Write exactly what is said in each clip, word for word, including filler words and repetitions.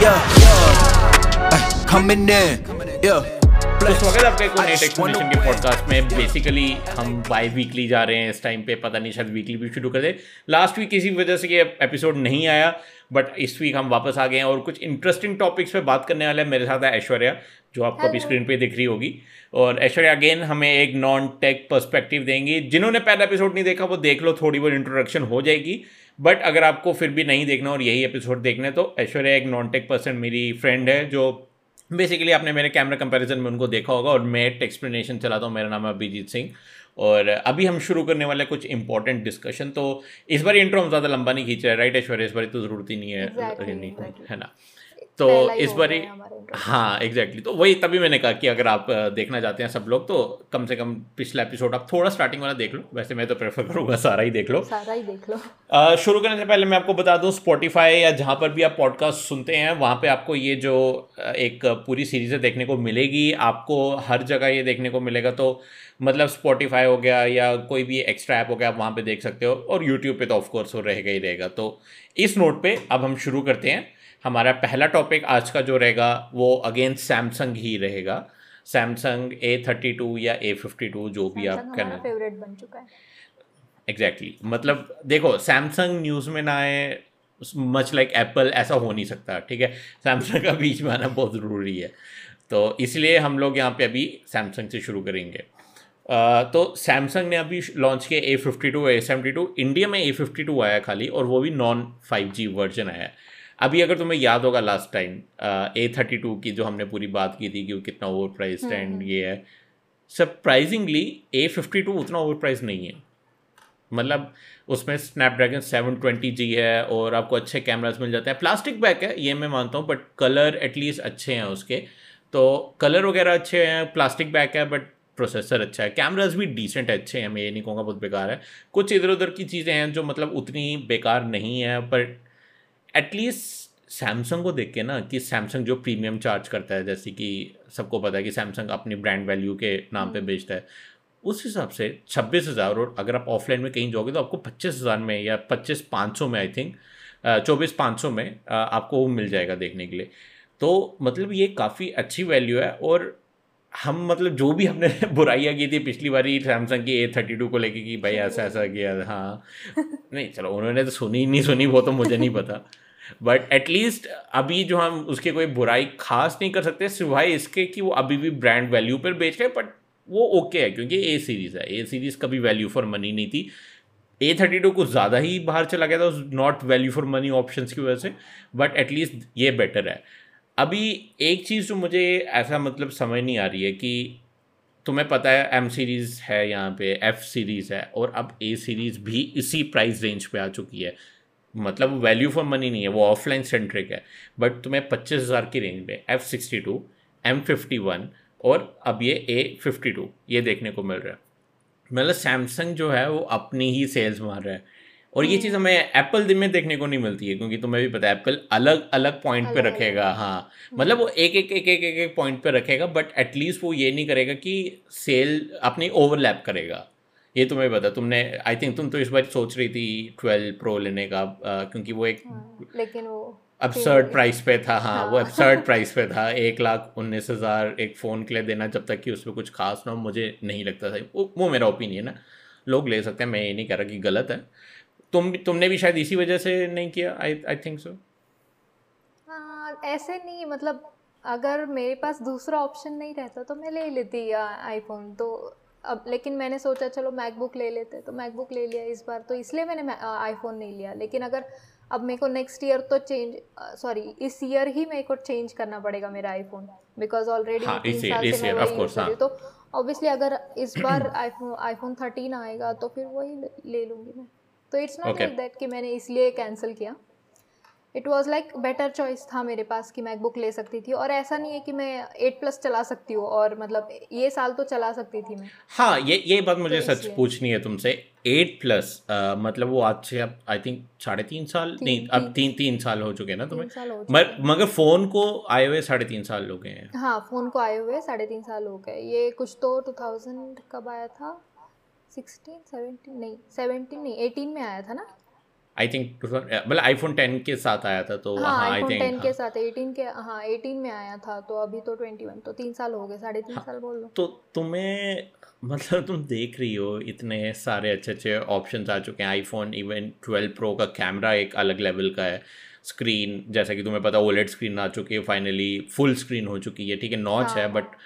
तो स्वागत है आपका एक नए टेक्नोलॉजी के पॉडकास्ट में। बेसिकली हम बाई वीकली जा रहे हैं इस टाइम पे, पता नहीं शायद वीकली भी शुरू कर दे। लास्ट वीक किसी वजह से ये एपिसोड नहीं आया, बट इस वीक हम वापस आ गए हैं और कुछ इंटरेस्टिंग टॉपिक्स पे बात करने वाले हैं। मेरे साथ है ऐश्वर्या, जो आपको अभी स्क्रीन पे दिख रही होगी। और ऐश्वर्या अगेन हमें एक नॉन टेक पर्सपेक्टिव देंगी। जिन्होंने पहला एपिसोड नहीं देखा वो देख लो, थोड़ी बहुत इंट्रोडक्शन हो जाएगी। बट अगर आपको फिर भी नहीं देखना और यही एपिसोड देखना है तो ऐश्वर्या एक नॉन टेक पर्सन मेरी फ्रेंड है, जो बेसिकली आपने मेरे कैमरा कंपैरिजन में उनको देखा होगा। और मैं एक एक्सप्लेनेशन चलाता हूँ, मेरा नाम है अभिजीत सिंह। और अभी हम शुरू करने वाले कुछ इंपॉर्टेंट डिस्कशन। तो इस बार इंट्रो हम ज़्यादा लंबा नहीं खींच रहे, राइट ऐश्वर्या? इस बार तो ज़रूरत ही नहीं है, exactly, नहीं, exactly. है ना? तो इस बार ही हाँ एग्जैक्टली exactly. तो वही तभी मैंने कहा कि अगर आप देखना चाहते हैं सब लोग तो कम से कम पिछला एपिसोड आप थोड़ा स्टार्टिंग वाला देख लो। वैसे मैं तो प्रेफर करूँगा सारा ही देख लो, सारा ही देख लो। आ, शुरू करने से पहले मैं आपको बता दूँ, स्पॉटिफाई या जहाँ पर भी आप पॉडकास्ट सुनते हैं वहाँ पे आपको ये जो एक पूरी सीरीज़ देखने को मिलेगी, आपको हर जगह ये देखने को मिलेगा। तो मतलब स्पॉटिफाई हो गया या कोई भी एक्स्ट्रा ऐप हो गया, आप वहाँ पर देख सकते हो। और यूट्यूब पर तो ऑफकोर्स वो रहेगा ही रहेगा। तो इस नोट पर अब हम शुरू करते हैं। हमारा पहला टॉपिक आज का जो रहेगा वो अगेन सैमसंग ही रहेगा। सैमसंग ए थर्टी टू या ए फिफ्टी टू जो भी आप कहना है, फेवरेट बन चुका है। Exactly exactly. मतलब देखो, सैमसंग न्यूज़ में ना आए मच लाइक एप्पल, ऐसा हो नहीं सकता, ठीक है? सैमसंग का बीच में आना बहुत ज़रूरी है, तो इसलिए हम लोग यहाँ पे अभी सैमसंग से शुरू करेंगे। आ, तो सैमसंग ने अभी लॉन्च किया A fifty two, A seventy two. India में ए फिफ्टी टू आया खाली, और वो भी नॉन फाइव जी वर्जन आया। अभी अगर तुम्हें याद होगा last time A thirty two की जो हमने पूरी बात की थी कि वो कितना ओवर प्राइस्ड एंड ये है, सरप्राइजिंगली ए फिफ्टी टू उतना ओवर प्राइस नहीं है। मतलब उसमें स्नैपड्रैगन सेवन ट्वेंटी जी है और आपको अच्छे कैमरास मिल जाते हैं। प्लास्टिक बैक है ये मैं मानता हूँ, बट कलर एटलीस्ट अच्छे हैं उसके, तो कलर वगैरह अच्छे हैं। प्लास्टिक बैक है बट प्रोसेसर अच्छा है, कैमरास भी डिसेंट अच्छे हैं। मैं ये नहीं कहूँगा बहुत बेकार है, कुछ इधर उधर की चीज़ें हैं जो मतलब उतनी बेकार नहीं है। बट एटलीस्ट सैमसंग को देख के ना, कि सैमसंग जो प्रीमियम चार्ज करता है, जैसे कि सबको पता है कि सैमसंग अपनी ब्रांड वैल्यू के नाम पे बेचता है, उस हिसाब से छब्बीस हज़ार, और अगर आप ऑफलाइन में कहीं जाओगे तो आपको पच्चीस हज़ार में या पच्चीस हज़ार पाँच सौ में, आई थिंक चौबीस हज़ार पाँच सौ में आपको मिल जाएगा देखने के लिए। तो मतलब ये काफ़ी अच्छी वैल्यू है। और हम मतलब जो भी हमने बुराइयाँ की थी पिछली बारी सैमसंग की ए थर्टी टू को लेके कि भाई ऐसा ऐसा किया, हाँ नहीं चलो उन्होंने तो सुनी नहीं सुनी वो तो मुझे नहीं पता, बट एटलीस्ट अभी जो हम उसके कोई बुराई खास नहीं कर सकते सिवाय इसके कि वो अभी भी ब्रांड वैल्यू पर बेच रहे हैं। बट वो ओके है क्योंकि ए सीरीज़ है, ए सीरीज़ कभी वैल्यू फॉर मनी नहीं थी। ए थर्टी टू कुछ ज़्यादा ही बाहर चला गया था उस not value for money option की वजह से, बट एटलीस्ट ये बेटर है। अभी एक चीज़ जो मुझे ऐसा मतलब समझ नहीं आ रही है कि तुम्हें पता है एम सीरीज़ है यहाँ पे, एफ़ सीरीज़ है, और अब ए सीरीज़ भी इसी प्राइस रेंज पे आ चुकी है। मतलब वैल्यू फॉर मनी नहीं है, वो ऑफलाइन सेंट्रिक है, बट तुम्हें पच्चीस हज़ार की रेंज में F sixty two, M fifty one और अब ये ए फिफ्टी टू ये देखने को मिल रहा है। मतलब सैमसंग जो है वो अपनी ही सेल्स मार रहा है, और ये चीज़ हमें एप्पल दिन में देखने को नहीं मिलती है क्योंकि तुम्हें भी पता है एप्पल अलग अलग पॉइंट पे रखेगा। हाँ मतलब वो एक एक एक एक एक पॉइंट पे रखेगा, बट एटलीस्ट वो ये नहीं करेगा कि सेल अपनी ओवरलैप करेगा। ये तुम्हें पता, तुमने आई थिंक तुम तो इस बार सोच रही थी ट्वेल्व प्रो लेने का, आ, क्योंकि वो एक लेकिन वो एब्सर्ड प्राइस पे था। हाँ, हाँ। वो एब्सर्ड प्राइस पे था, एक लाख उन्नीस हज़ार एक फ़ोन के लिए देना जब तक कि उसमें कुछ खास ना हो, मुझे नहीं लगता था। वो मेरा ओपिनियन है, लोग ले सकते हैं, मैं ये नहीं कह रहा कि गलत है। तुम तुमने भी शायद इसी वजह से नहीं किया, आई आई थिंक सो। हाँ ऐसे नहीं, मतलब अगर मेरे पास दूसरा ऑप्शन नहीं रहता तो मैं ले लेती आईफोन। तो अब लेकिन मैंने सोचा चलो मैकबुक ले लेते, तो मैकबुक ले लिया इस बार, तो इसलिए मैंने आईफोन नहीं लिया। लेकिन अगर अब मेरे को नेक्स्ट ईयर तो चेंज सॉरी इस ईयर ही मेरे को चेंज करना पड़ेगा मेरा आईफोन, बिकॉज ऑलरेडी तीन साल से मैं यूज़ कर रही हूँ। तो ऑब्वियसली अगर इस बार आईफोन आईफोन थर्टीन आएगा तो फिर वही ले लूँगी मैं। तो इट्स नॉट लाइक दैट कि मैंने इसलिए कैंसिल किया, it was like better choice था मेरे पास कि मैकबुक ले सकती थी। और ऐसा नहीं है कि मैं एट प्लस चला सकती हूँ, और मतलब ये साल तो चला सकती थी मैं। हाँ ये ये बात मुझे तो सच पूछनी है तुमसे, एट प्लस आ, मतलब वो आज से अब आई थिंक साढ़े तीन साल तीन, नहीं तीन, अब तीन तीन साल हो चुके हैं ना तुम्हें, मगर मगर फ़ोन को आए हुए साढ़े तीन साल हो गए हैं। हाँ फ़ोन को आए हुए साढ़े तीन साल हो गए। ये कुछ तो टू थाउजेंड कब आया था, सिक्सटीन सेवेंटीन नहीं सेवेंटीन नहीं एटीन में आया था ना, आई थिंक मतलब आईफोन टेन के साथ आया था तो हाँ आई थिंक टेन के साथ एटीन के हाँ एटीन में आया था तो अभी तो ट्वेंटी वन, तो तीन साल हो गए, साढ़े तीन साल बोल लो। तो तुम्हें मतलब तुम देख रही हो इतने सारे अच्छे अच्छे ऑप्शंस आ चुके हैं आईफोन, इवन ट्वेल्व प्रो का कैमरा एक अलग लेवल का है, स्क्रीन जैसा कि तुम्हें पता ओलेड स्क्रीन आ चुकी है फाइनली, फुल स्क्रीन हो चुकी है, ठीक है नॉच है बट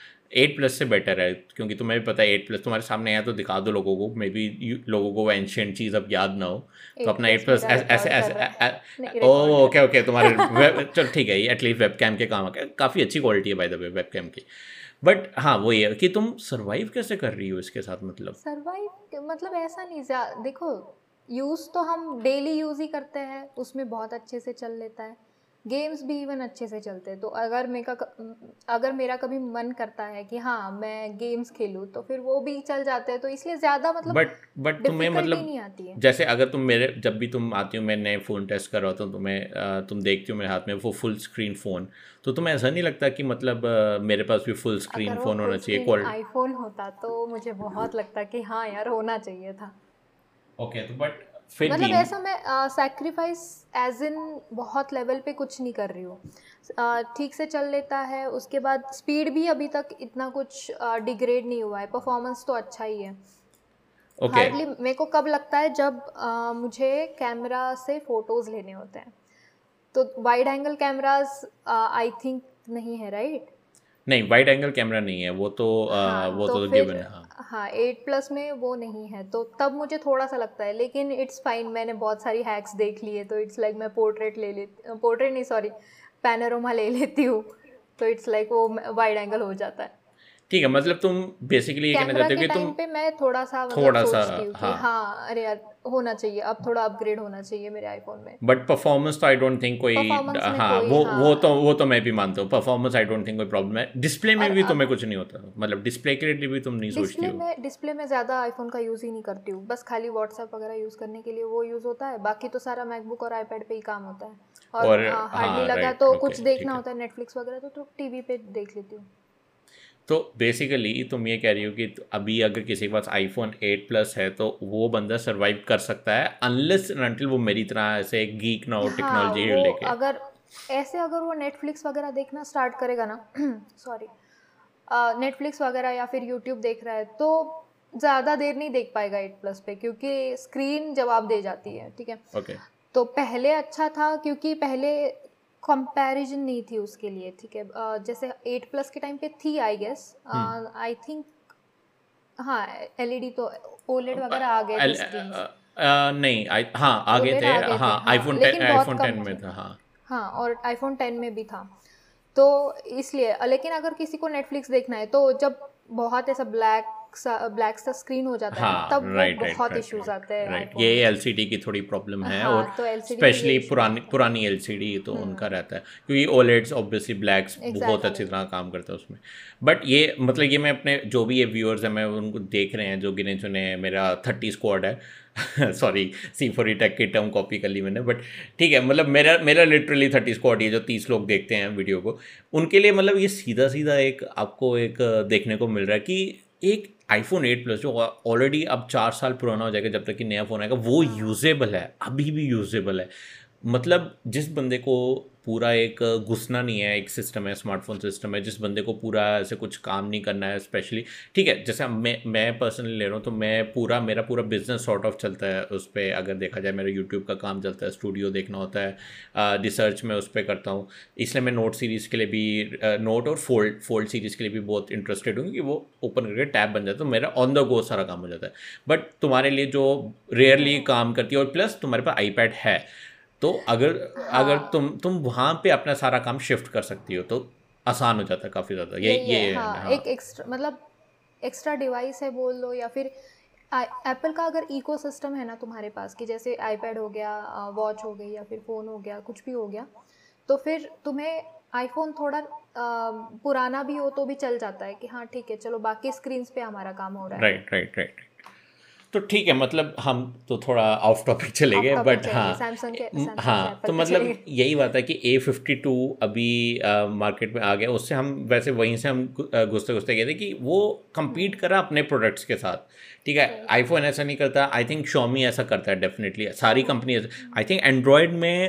एट प्लस से बेटर है क्योंकि तुम्हें भी पता है एट प्लस तुम्हारे सामने आया तो दिखा दो लोगों को, मे बी लोगों को एंशियंट चीज़ अब याद ना हो तो अपना एट प्लस ऐसे ऐसे ओ ओके ओके तुम्हारे चलो ठीक है, ये एटलीस्ट वेब कैम के काम आ गया, काफ़ी अच्छी क्वालिटी है by the way web cam की। बट हाँ वो ये कि तुम सर्वाइव कैसे कर रही हो इसके साथ, मतलब सर्वाइव मतलब ऐसा नहीं, देखो यूज़ तो हम डेली यूज़ ही करते हैं, उसमें बहुत अच्छे से चल लेता है, गेम्स भी इवन अच्छे से चलते हैं, तो अगर मेरा अगर मेरा कभी मन करता है कि हाँ मैं गेम्स खेलूँ तो फिर वो भी चल जाते हैं, तो इसलिए ज़्यादा मतलब बट बट तुम्हें मतलब नहीं आती है। जैसे अगर तुम मेरे जब भी तुम आती हो मैं नए फ़ोन टेस्ट करवाता हूँ तुम्हें, तुम देखती हो मेरे हाथ में वो फुल स्क्रीन फ़ोन, तो तुम्हें ऐसा नहीं लगता कि मतलब मेरे पास भी फुल स्क्रीन फ़ोन होना चाहिए? क्वालिटी आईफोन होता तो मुझे बहुत लगता कि हाँ यार होना चाहिए था। ओके तो बट मतलब ऐसा मैं सैक्रिफाइस एज इन बहुत लेवल पे कुछ नहीं कर रही हूँ, ठीक से चल लेता है, उसके बाद स्पीड भी अभी तक इतना कुछ डिग्रेड नहीं हुआ है, परफॉर्मेंस तो अच्छा ही है। ओके हार्डली मेरे को कब लगता है जब uh, मुझे कैमरा से फोटोज़ लेने होते हैं, तो wide angle cameras I think नहीं है राइट? नहीं वाइड एंगल कैमरा नहीं है वो तो हाँ, वो तो, तो गिवन है हाँ, हाँ एट प्लस में वो नहीं है, तो तब मुझे थोड़ा सा लगता है, लेकिन इट्स फाइन, मैंने बहुत सारी हैक्स देख ली है तो इट्स लाइक like मैं पोर्ट्रेट ले लेती पोर्ट्रेट नहीं सॉरी पैनोरामा ले लेती हूँ, तो इट्स लाइक like वो वाइड एंगल हो जाता है। ठीक है मतलब तुम बेसिकली ये कहना चाहते हो कि तुम पे मैं थोड़ा सा थोड़ा सा हाँ हाँ अरे यार होना चाहिए, अब थोड़ा अपग्रेड होना चाहिए मेरे आईफोन में, बट परफॉर्मेंस तो आई डोंट थिंक कोई हाँ वो वो तो वो तो मैं भी मानता हूँ परफॉर्मेंस आई डोंट थिंक कोई प्रॉब्लम है। डिस्प्ले में भी तुम्हें कुछ नहीं होता, मतलब डिस्प्ले के लिए भी तुम नहीं सोचती हो? डिस्प्ले में ज़्यादा आईफोन का यूज़ ही नहीं करती हूँ, बस खाली व्हाट्सएप वगैरह यूज़ करने के लिए वो यूज़ होता है, बाकी तो सारा मैकबुक और आईपैड पे ही काम होता है, और हार्डली लगा तो कुछ देखना होता है नेटफ्लिक्स वगैरह तो टीवी पे देख लेती हूँ। तो बेसिकली तुम ये कह रही हो कि अभी अगर किसी के पास आईफोन एट प्लस है तो वो बंदा सर्वाइव कर सकता है अनलेस अनटिल वो मेरी तरह ऐसे गीक ना हो टेक्नोलॉजी हाँ, लेके अगर ऐसे अगर वो नेटफ्लिक्स वगैरह देखना स्टार्ट करेगा ना सॉरी नेटफ्लिक्स वगैरह या फिर यूट्यूब देख रहा है तो ज़्यादा देर नहीं देख पाएगा एट प्लस पे, क्योंकि स्क्रीन जवाब दे जाती है। ठीक है okay. तो पहले अच्छा था क्योंकि पहले कंपैरिजन नहीं थी उसके लिए। ठीक है uh, जैसे एट प्लस के टाइम पे थी आई गेस आई थिंक हाँ एलईडी तो ओलेड वगैरह आ गए नहीं आई हाँ आ गए थे हाँ आईफोन टेन आईफोन टेन में था हाँ हाँ और आईफोन टेन में भी था तो इसलिए। लेकिन अगर किसी को नेटफ्लिक्स देखना है तो जब बहुत ऐसा ब्लैक ब्लैक सा स्क्रीन हो जाता हाँ, है तब right, right, बहुत इश्यूज आते हैं। ये एलसीडी की थोड़ी प्रॉब्लम है हाँ, और स्पेशली तो पुरानी पुरानी एलसीडी तो उनका रहता है क्योंकि ओलेड्स ऑब्वियसली ब्लैक्स बहुत अच्छी तरह काम करता है उसमें। बट ये मतलब ये मैं अपने जो भी ये व्यूअर्स हैं मैं उनको देख रहे हैं जो गिने चुने हैं मेरा थर्टी स्क्वाड है सॉरी सी फोरी टेक की टर्म कॉपी कर ली मैंने बट ठीक है मतलब मेरा मेरा लिटरली थर्टी स्क्वाड ये जो तीस लोग देखते हैं वीडियो को उनके लिए मतलब ये सीधा सीधा एक आपको एक देखने को मिल रहा है कि एक आईफोन एट प्लस जो ऑलरेडी अब चार साल पुराना हो जाएगा जब तक कि नया फ़ोन आएगा वो यूजेबल है, अभी भी यूजेबल है। मतलब जिस बंदे को पूरा एक घुसना नहीं है, एक सिस्टम है स्मार्टफोन सिस्टम है, जिस बंदे को पूरा ऐसे कुछ काम नहीं करना है स्पेशली। ठीक है जैसे मैं मैं पर्सनली ले रहा हूँ तो मैं पूरा मेरा पूरा बिजनेस सॉर्ट ऑफ चलता है उस पर। अगर देखा जाए मेरा यूट्यूब का काम चलता है, स्टूडियो देखना होता है, रिसर्च मैं उस पर करता हूँ, इसलिए मैं नोट सीरीज़ के लिए भी नोट और फोल्ड फोल्ड सीरीज़ के लिए भी बहुत इंटरेस्टेड हूँ कि वो ओपन करके टैब बन जाता है तो मेरा ऑन द गो सारा काम हो जाता है। बट तुम्हारे लिए जो रेयरली काम करती है और प्लस तुम्हारे पास आईपैड है तो अगर हाँ। अगर तुम तुम वहाँ पे अपना सारा काम शिफ्ट कर सकती हो तो आसान हो जाता है काफ़ी ज़्यादा। ये ये, ये हाँ, हाँ। एक एक्स्ट्रा मतलब एक्स्ट्रा डिवाइस है बोल लो, या फिर एप्पल का अगर इकोसिस्टम है ना तुम्हारे पास कि जैसे आईपैड हो गया, वॉच हो गई या फिर फ़ोन हो गया, कुछ भी हो गया, तो फिर तुम्हें आईफोन थोड़ा आ, पुराना भी हो तो भी चल जाता है कि हाँ ठीक है चलो बाकी स्क्रीन्स पे हमारा काम हो रहा है। राइट राइट राइट तो ठीक है, मतलब हम तो थोड़ा ऑफ टॉपिक चले गए, बट हाँ Samsung के, Samsung हाँ तो मतलब यही बात है कि ए फिफ्टी टू अभी आ, मार्केट में आ गया, उससे हम वैसे वहीं से हम घुसते घुसते गए थे कि वो कम्पीट करा अपने प्रोडक्ट्स के साथ, ठीक है। आईफोन ऐसा नहीं करता, आई थिंक Xiaomi ऐसा करता है, डेफिनेटली सारी कंपनी, आई थिंक एंड्रॉयड में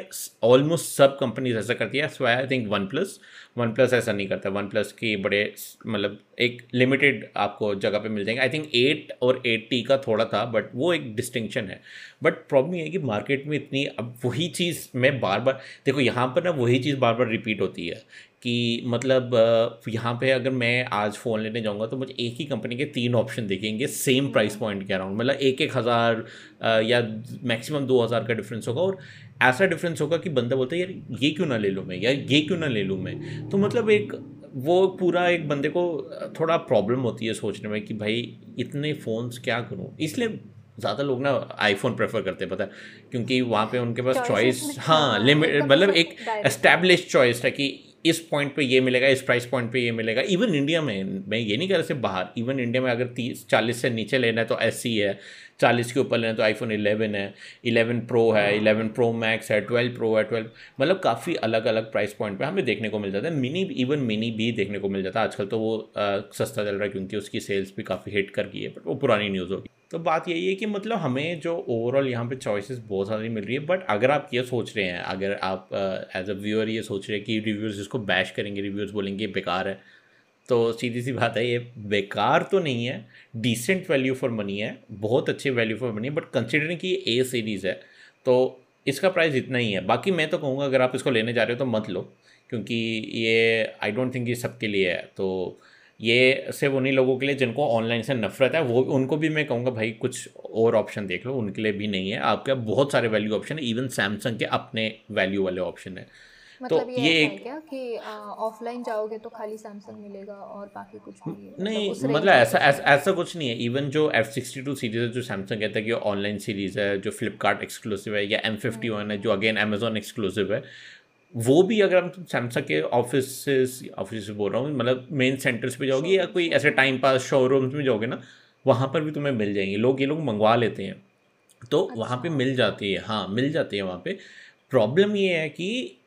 ऑलमोस्ट सब कंपनीज ऐसा करती है, so I think one plus one plus ऐसा नहीं करता। वन प्लस की बड़े मतलब एक लिमिटेड आपको जगह पे मिल जाएंगे, आई थिंक एट और एटी का थोड़ा था, बट वो एक डिस्टिंक्शन है। बट प्रॉब्लम ये है कि मार्केट में इतनी, अब वही चीज़ मैं बार बार देखो यहाँ पर ना वही चीज़ बार बार रिपीट होती है कि मतलब यहाँ पे अगर मैं आज फ़ोन लेने जाऊँगा तो मुझे एक ही कंपनी के तीन ऑप्शन दिखेंगे सेम प्राइस पॉइंट के अराउंड, मतलब एक एक हज़ार या मैक्सिमम दो हज़ार का डिफरेंस होगा, और ऐसा डिफरेंस होगा कि बंदा बोलता है यार ये क्यों ना ले लूँ मैं, यार ये क्यों ना ले लूँ मैं, तो मतलब एक वो पूरा एक बंदे को थोड़ा प्रॉब्लम होती है सोचने में कि भाई इतने फ़ोन्स क्या करूँ। इसलिए ज़्यादा लोग ना आईफोन प्रेफर करते हैं, पता है, क्योंकि वहाँ पे उनके पास चॉइस, हाँ लिमिटेड, मतलब एक एस्टेब्लिश चॉइस है कि इस पॉइंट पे ये मिलेगा, इस प्राइस पॉइंट पे ये मिलेगा। इवन इंडिया में, मैं ये नहीं कह रहा सिर्फ बाहर, इवन इंडिया में अगर तीस चालीस से नीचे लेना है तो एससी है, चालीस के ऊपर लेना है तो आईफोन इलेवन है, इलेवन प्रो है, इलेवन प्रो मैक्स है, ट्वेल्व प्रो है, ट्वेल्व, मतलब काफ़ी अलग अलग प्राइस पॉइंट पे हमें देखने को मिल जाता है। मिनी, इवन मिनी भी देखने को मिल जाता है, आजकल तो वो आ, सस्ता चल रहा है क्योंकि उसकी सेल्स भी काफ़ी हिट कर गई है, बट वो पुरानी न्यूज़ होगी। तो बात यही है कि मतलब हमें जो ओवरऑल यहाँ पे चॉइसेस बहुत सारी मिल रही है, बट अगर आप ये सोच रहे हैं, अगर आप एज अ व्यूअर ये सोच रहे हैं कि रिव्यूज़ इसको बैश करेंगे, रिव्यूज़ बोलेंगे बेकार है, तो सीधी सी बात है ये बेकार तो नहीं है, डिसेंट वैल्यू फॉर मनी है, बहुत अच्छे वैल्यू फॉर मनी है, बट कंसिडरिंग कि ये ए सीरीज़ है तो इसका प्राइस इतना ही है। बाकी मैं तो कहूँगा अगर आप इसको लेने जा रहे हो तो मत लो, क्योंकि ये आई डोंट थिंक ये सबके लिए है, तो ये सिर्फ उन्हीं लोगों के लिए जिनको ऑनलाइन से नफरत है, वो उनको भी मैं कहूँगा भाई कुछ और ऑप्शन देख लो, उनके लिए भी नहीं है। आपके बहुत सारे वैल्यू ऑप्शन है, इवन सैमसंग के अपने वैल्यू वाले ऑप्शन है, मतलब तो ये, ये एक क्या कि ऑफलाइन जाओगे तो खाली सैमसंग मिलेगा और बाकी कुछ नहीं, मतलब तो मतलब ऐसा ऐसा ऐसा कुछ नहीं है। इवन जो एफ सिक्सटी टू सीरीज़ है जो सैमसंग कहता है कि ऑनलाइन सीरीज़ है, जो फ्लिपकार्ट एक्सक्लूसिव है, या एम फिफ्टी वन है जो अगेन अमेजोन एक्सक्लूसिव है, वो भी अगर हम सैमसंग के ऑफिसेस ऑफिस बोल रहा हूँ मतलब मेन सेंटर्स पे जाओगे या कोई ऐसे टाइम पास शोरूम्स में जाओगे ना, वहाँ पर भी तुम्हें मिल जाएंगे, लोग ये लोग मंगवा लेते हैं तो अच्छा। वहाँ पे मिल जाती है, हाँ मिल जाती है वहाँ पे। प्रॉब्लम ये है कि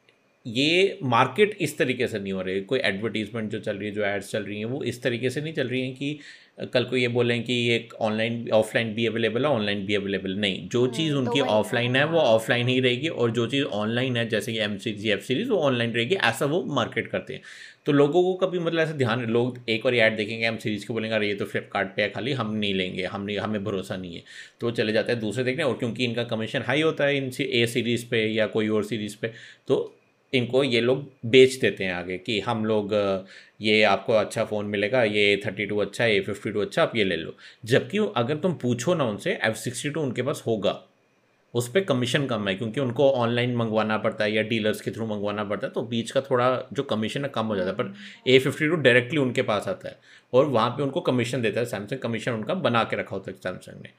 ये मार्केट इस तरीके से नहीं हो रही, कोई एडवर्टीजमेंट जो चल रही है, जो एड्स चल रही हैं वो इस तरीके से नहीं चल रही हैं कि कल को ये बोलें कि ये ऑनलाइन ऑफलाइन भी अवेलेबल है, ऑनलाइन भी अवेलेबल नहीं। जो चीज़ उनकी ऑफलाइन है वो ऑफलाइन ही रहेगी, और जो चीज़ ऑनलाइन है जैसे कि एम सीरीज एफ सीरीज़ वो ऑनलाइन रहेगी, ऐसा वो मार्केट करते हैं। तो लोगों को कभी मतलब ऐसा ध्यान, लोग एक और ऐड देखेंगे एम सीरीज़ के, बोलेंगे अरे ये तो फ्लिपकार्ट पे है खाली, हम नहीं लेंगे, हम नहीं, हमें भरोसा नहीं है, तो चले जाते हैं दूसरे देखने। और क्योंकि इनका कमीशन हाई होता है इन ए सीरीज़ पे या कोई और सीरीज़ पे, तो इनको ये लोग बेच देते हैं आगे कि हम लोग ये आपको अच्छा फ़ोन मिलेगा, ये ए थर्टी टू अच्छा है, ए फिफ्टी टू अच्छा, आप ये ले लो। जबकि अगर तुम पूछो ना उनसे, एफ सिक्सटी टू उनके पास होगा, उस पर कमीशन कम है क्योंकि उनको ऑनलाइन मंगवाना पड़ता है या डीलर्स के थ्रू मंगवाना पड़ता है, तो बीच का थोड़ा जो कमीशन है कम हो जाता है। पर ए फिफ्टी टू डायरेक्टली उनके पास आता है और वहाँ पर उनको कमीशन देता है सैमसंग, कमीशन उनका बना के रखा होता है सैमसंग ने,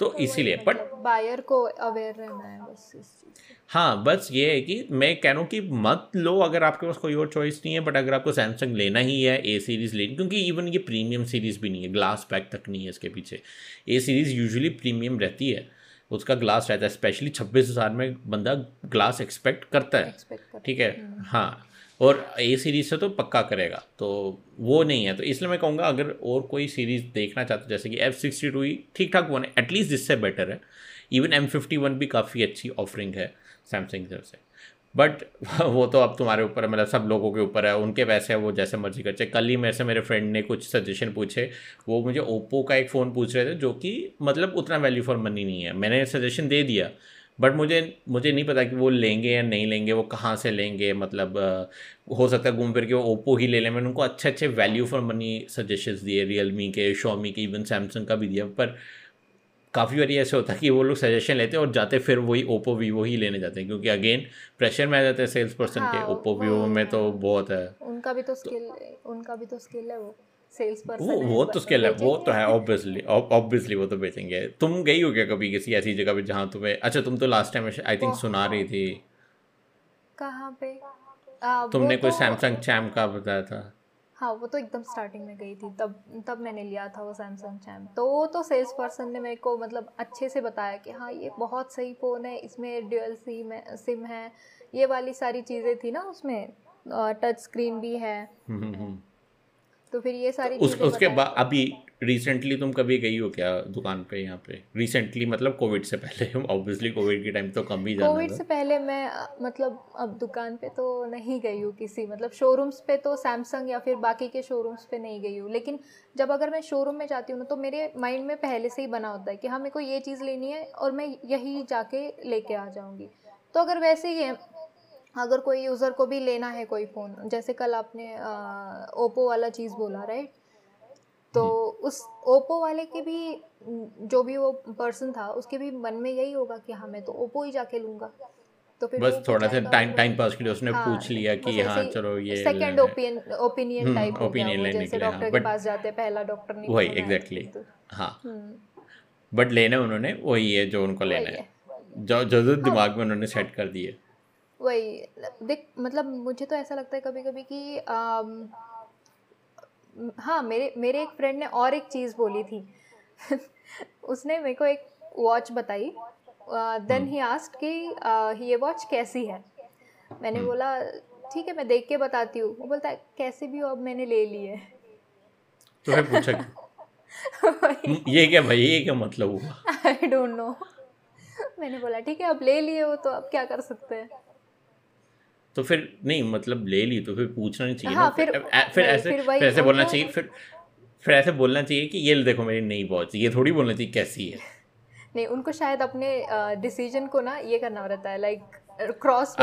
तो इसीलिए। बट बायर को अवेयर रहना है बस इस चीज़ से, हाँ बस ये है कि मैं कह रहा हूँ कि मत लो अगर आपके पास कोई और चॉइस नहीं है। बट अगर आपको सैमसंग लेना ही है, ए सीरीज़ लेनी, क्योंकि इवन ये प्रीमियम सीरीज़ भी नहीं है, ग्लास पैक तक नहीं है इसके पीछे। ए सीरीज़ यूजुअली प्रीमियम रहती है, उसका ग्लास रहता है, स्पेशली छब्बीस हज़ार में बंदा ग्लास एक्सपेक्ट करता है, ठीक है, हाँ, और ए सीरीज़ से तो पक्का करेगा, तो वो नहीं है। तो इसलिए मैं कहूँगा अगर और कोई सीरीज़ देखना चाहते हो जैसे कि एफ़ सिक्सटी टू ही ठीक ठाक वन है, एटलीस्ट इससे बेटर है। इवन एम फिफ्टी वन भी काफ़ी अच्छी ऑफरिंग है सैमसंग की तरफ से, बट वो तो अब तुम्हारे ऊपर है, मतलब सब लोगों के ऊपर है, उनके पैसे हैं, वो जैसे मर्जी करते। कल ही मेरे से मेरे फ्रेंड ने कुछ सजेशन पूछे, वो मुझे ओप्पो का एक फ़ोन पूछ रहे थे जो कि मतलब उतना वैल्यू फॉर मनी नहीं है, मैंने सजेशन दे दिया, बट मुझे मुझे नहीं पता कि वो लेंगे या नहीं लेंगे, वो कहाँ से लेंगे, मतलब आ, हो सकता है घूम फिर के वो ओप्पो ही ले लें। मैंने उनको अच्छे अच्छे वैल्यू फॉर मनी सजेशंस दिए, रियलमी के, शॉमी के, इवन सैमसंग का भी दिया, पर काफ़ी बार ऐसे होता है कि वो लोग सजेशन लेते हैं और जाते फिर वही ओप्पो वीवो ही लेने जाते हैं, क्योंकि अगेन प्रेशर में आ जाता है सेल्स पर्सन हाँ, के। ओप्पो वीवो में तो बहुत है, उनका भी तो स्किल उनका भी तो स्किल है, वो सेल्स पर्सन वो वो तो स्किल है, वो तो है ऑब्वियसली ऑब्वियसली वो तो बेचेंगे। तुम गई हो क्या कभी किसी ऐसी जगह पे जहाँ तुम्हें, अच्छा तुम तो लास्ट टाइम आई थिंक सुना रही थी, कहाँ पे तुमने कोई सैमसंग चैम का बताया था, हाँ वो तो एकदम स्टार्टिंग में गई थी, तब तब मैंने लिया था वो सैमसंग चैम्प। तो वो तो सेल्स पर्सन ने मेरे को मतलब अच्छे से बताया कि हाँ ये बहुत सही फ़ोन है, इसमें ड्यूअल सिम है सिम है ये वाली सारी चीज़ें थी ना उसमें, टच स्क्रीन भी है। तो फिर ये सारी उस, उसके बाद अभी रिसेंटली तुम कभी गई हो क्या दुकान पे यहाँ पे? रिसेंटली मतलब कोविड से पहले, ऑब्वियसली कोविड के टाइम तो कम ही जाना था। कोविड से पहले मैं मतलब अब दुकान पे तो नहीं गई हूँ किसी, मतलब शोरूम्स पे तो सैमसंग या फिर बाकी के शोरूम्स पे नहीं गई हूँ। लेकिन जब अगर मैं शोरूम में जाती हूँ ना तो मेरे माइंड में पहले से ही बना होता है कि हाँ मेरे को ये चीज़ लेनी है और मैं यही जाके लेके आ जाऊँगी। तो अगर वैसे ही अगर कोई यूज़र को भी लेना है कोई फ़ोन, जैसे कल आपने ओप्पो वाला चीज़ बोला राइट, तो उस ओप्पो वाले के भी जो भी वो पर्सन था उसके भी मन में यही होगा कि हाँ मैं तो ओप्पो ही जाके लूँगा। तो फिर बस थोड़ा सा टाइम टाइम पास के लिए उसने हाँ, पूछ लिया कि हाँ चलो ये सेकंड ओपिनियन ओपिनियन टाइप हो गया, जैसे डॉक्टर के पास जाते हैं पहला डॉक्टर नहीं वही एग्जैक्टली हाँ, बट लेना उन्होंने वही है जो उनको लेना है, जो जो दिमाग में उन्होंने सेट कर दिए वही। देख मतलब मुझे तो ऐसा लगता है कभी कभी कि हाँ मेरे मेरे एक फ्रेंड ने और एक चीज़ बोली थी उसने मेरे को एक वॉच बताई, देन ही आस्क्ड कि ये वॉच कैसी है। मैंने बोला ठीक है मैं देख के बताती हूँ। वो बोलता है कैसी भी हो अब मैंने ले ली है। तो मैं पूछा ये क्या भाई, ये क्या मतलब हुआ? I don't know. मैंने बोला ठीक है अब ले लिए हो तो अब क्या कर सकते हैं। तो फिर नहीं मतलब ले ली तो फिर पूछना नहीं चाहिए हाँ, ना फिर ऐसे फिर ऐसे, फिर फिर ऐसे बोलना चाहिए फिर फिर ऐसे बोलना चाहिए कि ये देखो मेरी नई वॉच, ये थोड़ी बोलना चाहिए कैसी है। नहीं उनको शायद अपने डिसीजन को ना ये करना रहता है लाइक क्रॉस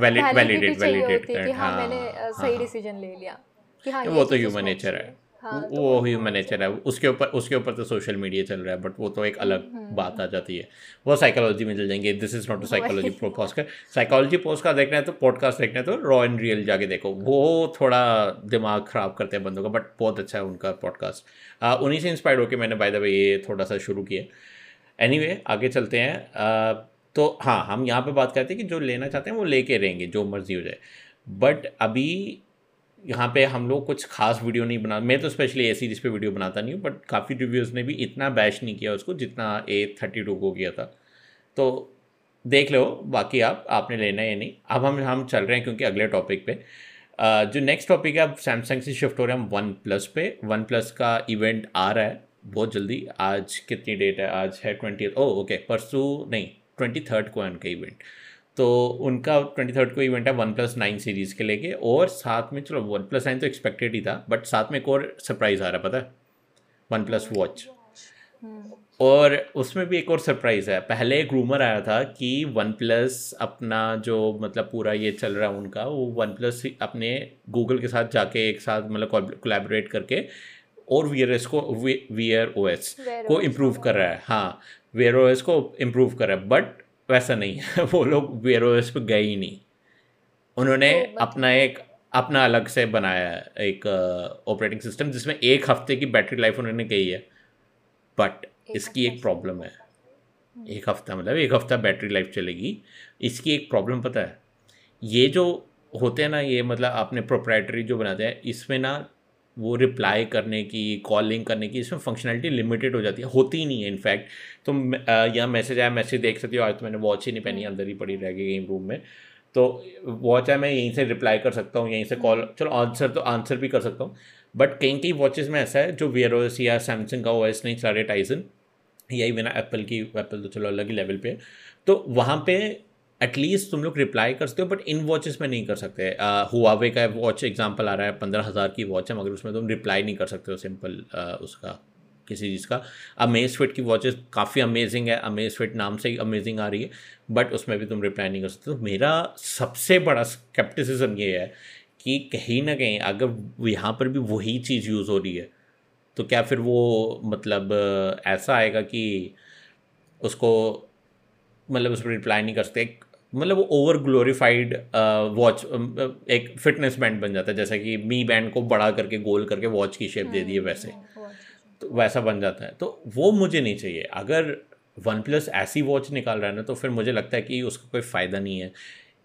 वैलिडेट होती है कि हाँ मैंने सही डिसीजन ले लिया कि हाँ वो तो ह्यूमन नेचर है, वो ह्यूमन नेचर है। उसके ऊपर उसके ऊपर तो सोशल मीडिया चल रहा है बट वो तो एक अलग बात आ जाती है, वो साइकोलॉजी में चल जाएंगे। This is not a psychology podcast. Psychology podcast देखना है तो पॉडकास्ट देखना है तो रॉ एंड रियल जाके देखो, वो थोड़ा दिमाग ख़राब करते हैं बंदों का, बट बहुत अच्छा है उनका पॉडकास्ट। उन्हीं से इंस्पायर्ड होकर मैंने बाय द वे ये थोड़ा सा शुरू किया। एनीवे आगे चलते हैं। तो हाँ हम यहाँ पर बात करते हैं कि जो लेना चाहते हैं वो लेके रहेंगे जो मर्जी हो जाए, बट अभी यहाँ पे हम लोग कुछ खास वीडियो नहीं बना, मैं तो स्पेशली ए सीरीज़ पे वीडियो बनाता नहीं हूँ, बट काफ़ी रिव्यूज़ ने भी इतना बैश नहीं किया उसको जितना ए थर्टी टू को किया था। तो देख लो बाकी आप आपने लेना है या नहीं। अब हम हम चल रहे हैं क्योंकि अगले टॉपिक पे आ, जो नेक्स्ट टॉपिक है अब सैमसंग से शिफ्ट हो रहे हैं हम वन प्लस पे। वन प्लस का इवेंट आ रहा है बहुत जल्दी। आज कितनी डेट है? आज है ट्वेंटी ओ ओके परसों नहीं ट्वेंटी थर्ड को है उनका इवेंट। तो उनका ट्वेंटी थर्ड को इवेंट है वन प्लस नाइन सीरीज़ के लेके, और साथ में चलो वन प्लस नाइन तो एक्सपेक्टेड ही था बट साथ में एक और सरप्राइज़ आ रहा है पता है, वन प्लस वॉच। और उसमें भी एक और सरप्राइज़ है। पहले एक रूमर आया था कि वन प्लस अपना जो मतलब पूरा ये चल रहा है उनका, वो वन प्लस अपने गूगल के साथ जाके एक साथ मतलब कोलैबोरेट करके और Wear O S को Wear O S को इम्प्रूव कर रहा है। हाँ Wear O S को इम्प्रूव कर रहा है, बट वैसा नहीं है वो लोग Wear O S पे गए ही नहीं। उन्होंने अपना एक अपना अलग से बनाया एक ऑपरेटिंग सिस्टम जिसमें एक हफ्ते की बैटरी लाइफ उन्होंने कही है, बट इसकी एक प्रॉब्लम है। एक हफ्ता मतलब एक हफ्ता बैटरी लाइफ चलेगी। इसकी एक प्रॉब्लम पता है, ये जो होते हैं ना ये मतलब आपने प्रोप्राइटरी जो बनाते हैं इसमें ना वो रिप्लाई करने की कॉलिंग करने की इसमें फंक्शनलिटी लिमिटेड हो जाती है, होती ही नहीं है। इनफैक्ट तुम यहाँ मैसेज आया मैसेज देख सकती हो। आज तो मैंने वॉच ही नहीं पहनी, अंदर ही पड़ी रह गई रूम में। तो वॉच है मैं यहीं से रिप्लाई कर सकता हूँ, यहीं से कॉल चलो आंसर तो आंसर भी कर सकता हूँ, बट कहीं कहीं वॉचेज़ में ऐसा है जो Wear O S या सैमसंग का ओ एस नहीं चला रहे, टाइजन यही बिना एप्पल की एप्पल तो चलो अलग ही लेवल पे, तो वहाँ पे एटलीस्ट तुम लोग रिप्लाई कर सकते हो बट इन वॉचेस में नहीं कर सकते। Huawei का वॉच एग्जांपल आ रहा है, पंद्रह हज़ार की वॉच है मगर उसमें तुम रिप्लाई नहीं कर सकते हो सिंपल uh, उसका किसी चीज़ का। Amazfit की वॉचेस काफ़ी अमेजिंग है, Amazfit नाम से ही अमेजिंग आ रही है, बट उसमें भी तुम रिप्लाई नहीं कर सकते। तो मेरा सबसे बड़ा स्केप्टिसिज्म ये है कि कहीं ना कहीं अगर यहाँ पर भी वही चीज़ यूज़ हो रही है तो क्या फिर वो मतलब ऐसा आएगा कि उसको मतलब उस पर रिप्लाई नहीं कर सकते, मतलब वो ओवर ग्लोरीफाइड वॉच एक फिटनेस बैंड बन जाता है, जैसा कि मी बैंड को बड़ा करके गोल करके वॉच की शेप दे दी है वैसे तो वैसा बन जाता है। तो वो मुझे नहीं चाहिए। अगर वन प्लस ऐसी वॉच निकाल रहा है ना तो फिर मुझे लगता है कि उसका कोई फ़ायदा नहीं है।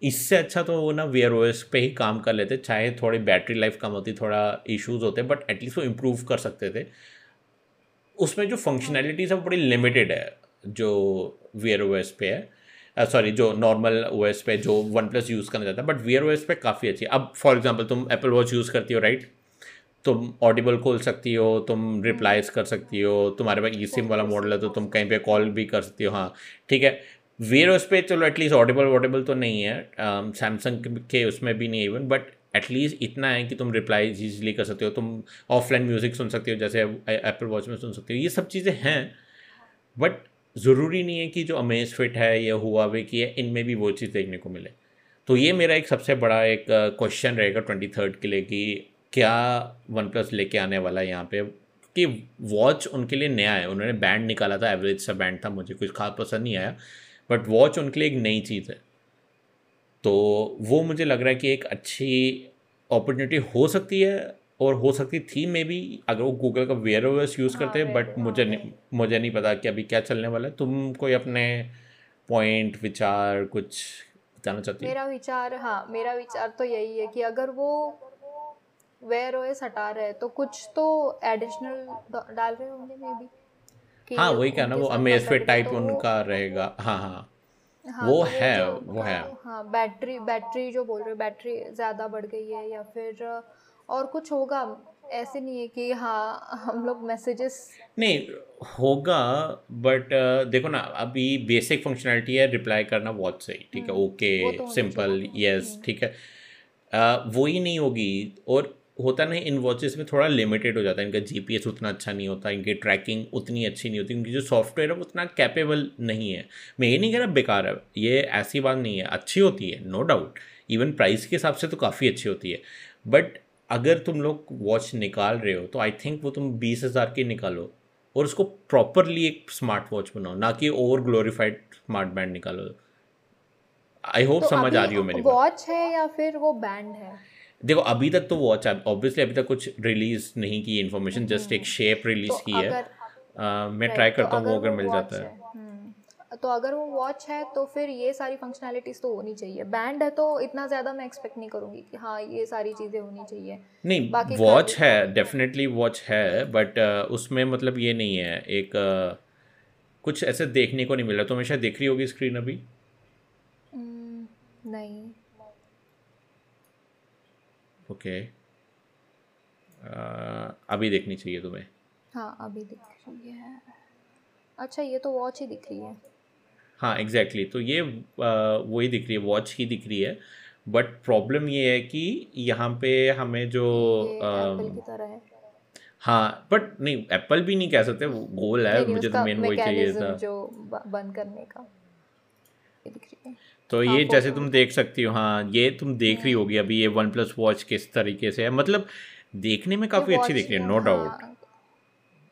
इससे अच्छा तो वो ना वेयर ओएस पे ही काम कर लेते, चाहे थोड़ी बैटरी लाइफ कम होती, थोड़ा इश्यूज़ होते, बट एटलीस्ट वो इम्प्रूव कर सकते थे। उसमें जो फंक्शनैलिटीज़ है वो बड़ी लिमिटेड है जो वेयर ओएस पे है, सॉरी uh, जो नॉर्मल ओएस पे जो वन प्लस यूज़ करना चाहता है, बट वेयर ओएस पे काफ़ी अच्छी है। अब फॉर एग्जांपल तुम एप्पल वॉच यूज़ करती हो राइट, तुम ऑडिबल खोल सकती हो, तुम रिप्लाइज कर सकती हो, तुम्हारे पास ई सिम वाला मॉडल है तो तुम कहीं पे कॉल भी कर सकती हो। हाँ ठीक है, वेयर ओएस पे चलो एटलीस्ट ऑडिबल वॉडेबल तो नहीं है, सैमसंग uh, के उसमें भी नहीं इवन, बट एटलीस्ट इतना है कि तुम रिप्लाई ईजिली कर सकते हो, तुम ऑफलाइन म्यूज़िक सुन सकते हो जैसे एप्पल वॉच में सुन सकते हो, ये सब चीज़ें हैं। बट ज़रूरी नहीं है कि जो अमेज़फिट है या हुआवे की है इनमें भी वो चीज़ देखने को मिले। तो ये मेरा एक सबसे बड़ा एक क्वेश्चन रहेगा ट्वेंटी थर्ड के लिए कि क्या वन प्लस लेके आने वाला है यहाँ पे, कि वॉच उनके लिए नया है, उन्होंने बैंड निकाला था, एवरेज सा बैंड था, मुझे कुछ खास पसंद नहीं आया, बट वॉच उनके लिए एक नई चीज़ है। तो वो मुझे लग रहा है कि एक अच्छी अपॉर्चुनिटी हो सकती है और हो सकती थी मे बी अगर वो गूगल का वेयर ओएस यूज़ करते हैं, बट मुझे नहीं मुझे नहीं पता कि अभी क्या चलने वाला है। तुम कोई अपने पॉइंट विचार कुछ बताना चाहती हो? मेरा विचार हाँ मेरा विचार तो यही है कि अगर वो वेयर ओएस हटा रहे हैं तो कुछ तो एडिशनल डाल रहे होंगे मे बी। हाँ वही कहना, वो अमेज़फिट टाइप उनका रहेगा। हाँ हाँ हाँ, वो है वो है हाँ बैटरी बैटरी जो बोल रहे हो, बैटरी ज़्यादा बढ़ गई है या फिर और कुछ होगा, ऐसे नहीं है कि हाँ हम लोग मैसेजेस नहीं होगा। बट देखो ना अभी बेसिक फंक्शनैलिटी है रिप्लाई करना वॉच से ही, ठीक है ओके सिंपल यस ठीक है, वो ही नहीं होगी। और होता नहीं इन वॉचेस में थोड़ा लिमिटेड हो जाता है, इनका जीपीएस उतना अच्छा नहीं होता, इनकी ट्रैकिंग उतनी अच्छी नहीं होती, इनकी जो सॉफ्टवेयर है वो उतना कैपेबल नहीं है। मैं ये नहीं कह रहा बेकार है, ये ऐसी बात नहीं है, अच्छी होती है नो डाउट, इवन प्राइस के हिसाब से तो काफ़ी अच्छी होती है। बट अगर तुम लोग वॉच निकाल रहे हो तो आई थिंक वो तुम बीस हज़ार की निकालो और उसको प्रॉपरली एक स्मार्ट वॉच बनाओ, ना कि ओवर ग्लोरीफाइड स्मार्ट बैंड निकालो। आई होप समझ आ रही हो मेरी बात। वॉच है या फिर वो बैंड है? देखो अभी तक तो वॉच ऑब्वियसली अभी तक कुछ रिलीज़ नहीं की इन्फॉर्मेशन, जस्ट एक शेप रिलीज़ की है। मैं ट्राई करता हूँ वो अगर मिल जाता है तो। अगर वो वॉच है तो फिर ये सारी फंक्शनैलिटीज़ तो होनी चाहिए, बैंड है तो इतना ज़्यादा मैं एक्सपेक्ट नहीं करूँगी कि हाँ ये सारी चीज़ें होनी चाहिए। नहीं बाकी वॉच है, डेफिनेटली वॉच है, बट उसमें मतलब ये नहीं है एक कुछ ऐसे देखने को नहीं मिला। तो हमेशा देख रही होगी स्क्रीन अभी? नहीं ओके okay. uh, अभी देखनी चाहिए तुम्हें। हाँ अभी दिख रही है। अच्छा ये तो वॉच ही दिख रही है। हाँ एग्जैक्टली exactly. तो ये वही दिख रही है, वॉच ही दिख रही है। बट प्रॉब्लम ये है कि यहाँ पे हमें जो एप्पल की तरह है हाँ, बट नहीं एप्पल भी नहीं कह सकते, वो गोल है, मुझे तो मेन वही चाहिए था जो बंद करने का दिख रही है। तो ये जैसे तुम देख सकती हो हाँ ये तुम देख रही होगी अभी, ये वन प्लस वॉच किस तरीके से है, मतलब देखने में काफ़ी अच्छी दिख रही है नो डाउट,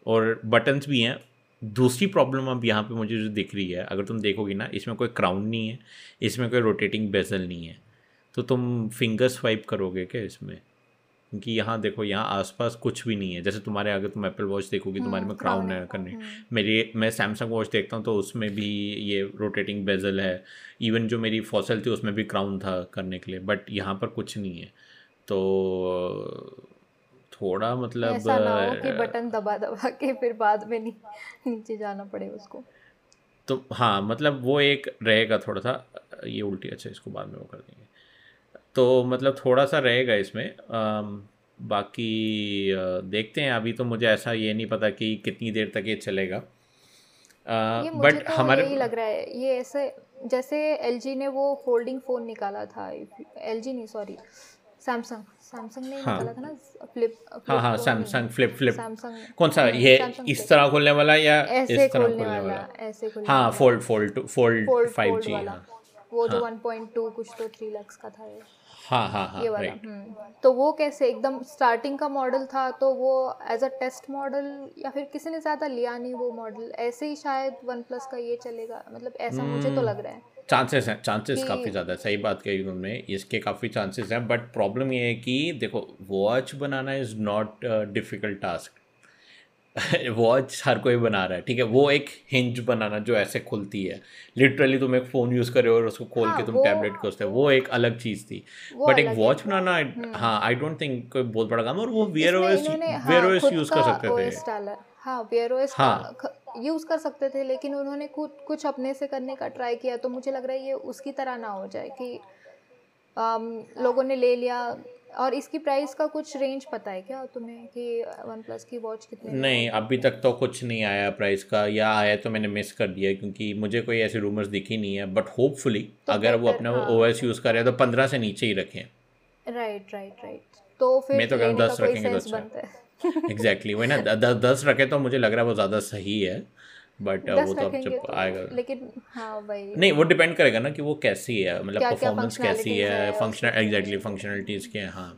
और बटन्स भी हैं। दूसरी प्रॉब्लम अब यहाँ पे मुझे जो दिख रही है, अगर तुम देखोगी ना इसमें कोई क्राउन नहीं है, इसमें कोई रोटेटिंग बेजल नहीं है, तो तुम फिंगर स्वाइप करोगे क्या इसमें? क्योंकि यहाँ देखो यहाँ आसपास कुछ भी नहीं है, जैसे तुम्हारे अगर तुम एप्पल वॉच देखोगी तुम्हारे में क्राउन है करने, मेरी मैं सैमसंग वॉच देखता हूँ तो उसमें भी ये रोटेटिंग बेजल है, इवन जो मेरी फॉसल थी उसमें भी क्राउन था करने के लिए, बट यहाँ पर कुछ नहीं है। तो थोड़ा मतलब ऐसा ना हो कि बटन दबा दबा के फिर बाद में नी, नीचे जाना पड़े उसको, तो हाँ मतलब वो एक रहेगा थोड़ा सा ये उल्टी। अच्छा इसको बाद में वो कर देंगे, तो मतलब थोड़ा सा रहेगा इसमें। आ, बाकी आ, देखते हैं, अभी तो मुझे ऐसा ये नहीं पता कि कितनी देर तक ये चलेगा। आ, ये मुझे बट तो हमारे यही लग रहा है ये ऐसे जैसे एलजी ने वो फोल्डिंग फ़ोन निकाला था, एलजी नहीं सॉरी सैमसंग सैमसंग ने हाँ, निकाला था ना फ्लिप, फ्लिप हाँ हाँ सैमसंग फ्लिप फ्लिप कौन सा ये इस तरह खोलने वाला या ऐसे खोलने वाला ऐसे हाँ fold fold fold five G वो जो वन पॉइंट टू कुछ तो थ्री लाख का था ये हाँ हाँ हाँ ये वाला हम्म। तो वो कैसे एकदम स्टार्टिंग का मॉडल था तो वो एज अ टेस्ट मॉडल या फिर किसी ने ज़्यादा लिया नहीं वो मॉडल, ऐसे ही शायद वन प्लस का ये चलेगा, मतलब ऐसा मुझे तो लग रहा है। चांसेस हैं, चांसेस काफ़ी ज़्यादा है, सही बात कही तुमने, इसके काफ़ी चांसेस हैं। बट प्रॉब्लम ये है कि देखो वॉच बनाना is not difficult task watch हर कोई बना रहा है, ठीक है, वो एक हिंज बनाना जो ऐसे खुलती है, लिटरली तुम एक फ़ोन यूज़ कर रहे हो और उसको खोल हाँ, के तुम टैबलेट खोजते हो, वो एक अलग चीज़ थी, बट एक वॉच बनाना हाँ आई डोंट थिंक कोई बहुत बड़ा काम। और वो Wear O S Wear O S use कर सकते थे, हाँ Wear O S यूज़ कर सकते थे, लेकिन उन्होंने खुद कुछ अपने से करने का ट्राई किया, तो मुझे लग रहा है ये उसकी तरह ना हो जाए कि लोगों ने ले लिया। और इसकी प्राइस का कुछ रेंज पता है क्या तुम्हें कि वन प्लस की वॉच कितनी? नहीं, अभी तक तो कुछ नहीं आया प्राइस का, या आया तो मैंने मिस कर दिया क्योंकि मुझे कोई ऐसे रूमर्स दिखी नहीं है, बट होपफुली तो अगर वो अपना ओएस यूज़ कर रहे हैं तो पंद्रह से नीचे ही रखें। राइट राइट राइट, तो फिर मैं तो कहूँ दस रखेंगे तो अच्छा। एग्जैक्टली वही ना, दस रखे तो मुझे लग रहा है वो ज़्यादा सही है, बट वो तो अब जब आएगा लेकिन हाँ भाई नहीं, वो डिपेंड करेगा ना कि वो कैसी है, मतलब परफॉर्मेंस कैसी है, फंक्शनल एग्जैक्टली फंक्शनलिटीज़ के हैं। हाँ,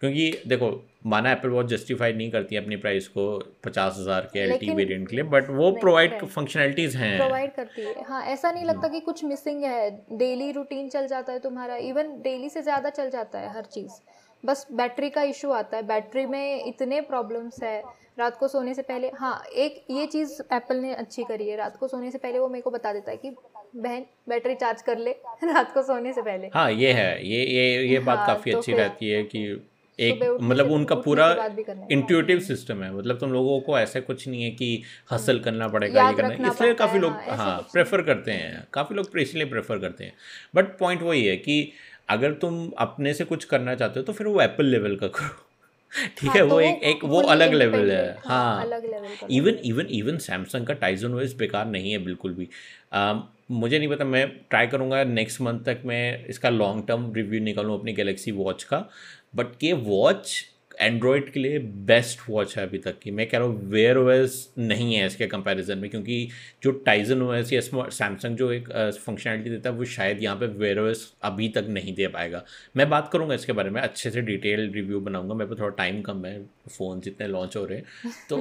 क्योंकि देखो माना एप्पल वॉच जस्टिफाई नहीं करती है अपनी प्राइस को पचास हज़ार के एल टी वेरियंट के लिए, बट वो प्रोवाइड फंक्शनलिटीज़ हैं, प्रोवाइड करती है। हाँ, ऐसा नहीं लगता कि कुछ मिसिंग है, डेली रूटीन चल जाता है तुम्हारा, इवन डेली से ज़्यादा चल जाता है हर चीज़, बस बैटरी का इशू आता है, बैटरी में इतने प्रॉब्लम्स है, रात को सोने से पहले हाँ एक ये चीज़ एप्पल ने अच्छी करी है, रात को सोने से पहले वो मेरे को बता देता है कि बहन बैटरी चार्ज कर ले रात को सोने से पहले। हाँ ये है, ये ये ये बात हाँ, काफ़ी तो अच्छी रहती है कि एक मतलब उनका पूरा इंट्यूटिव सिस्टम है, मतलब तुम लोगों को ऐसा कुछ नहीं है कि हसल करना पड़ेगा, ये करना, इसलिए काफ़ी लोग हाँ प्रेफर करते हैं, काफ़ी लोग इसलिए प्रेफर करते हैं। बट पॉइंट वही है कि अगर तुम अपने से कुछ करना चाहते हो तो फिर वो एप्पल लेवल का करो, ठीक हाँ, है तो वो एक एक वो अलग लेवल है। हाँ, अलग level. Even even even Samsung का टाइजन ओएस बेकार नहीं है बिल्कुल भी। आ, मुझे नहीं पता, मैं ट्राई करूँगा नेक्स्ट मंथ तक मैं इसका लॉन्ग टर्म रिव्यू निकालूँ अपनी गैलेक्सी वॉच का, बट ये वॉच एंड्रॉयड के लिए बेस्ट वॉच है अभी तक की। मैं कह रहा हूँ Wear O S नहीं है इसके कंपैरिजन में, क्योंकि जो Tizen O S या सैमसंग जो एक फंक्शनलिटी देता है वो शायद यहाँ पे Wear O S अभी तक नहीं दे पाएगा। मैं बात करूँगा इसके बारे में, अच्छे से डिटेल रिव्यू बनाऊँगा, मेरे पे थोड़ा टाइम कम है, फ़ोन जितने लॉन्च हो रहे हैं तो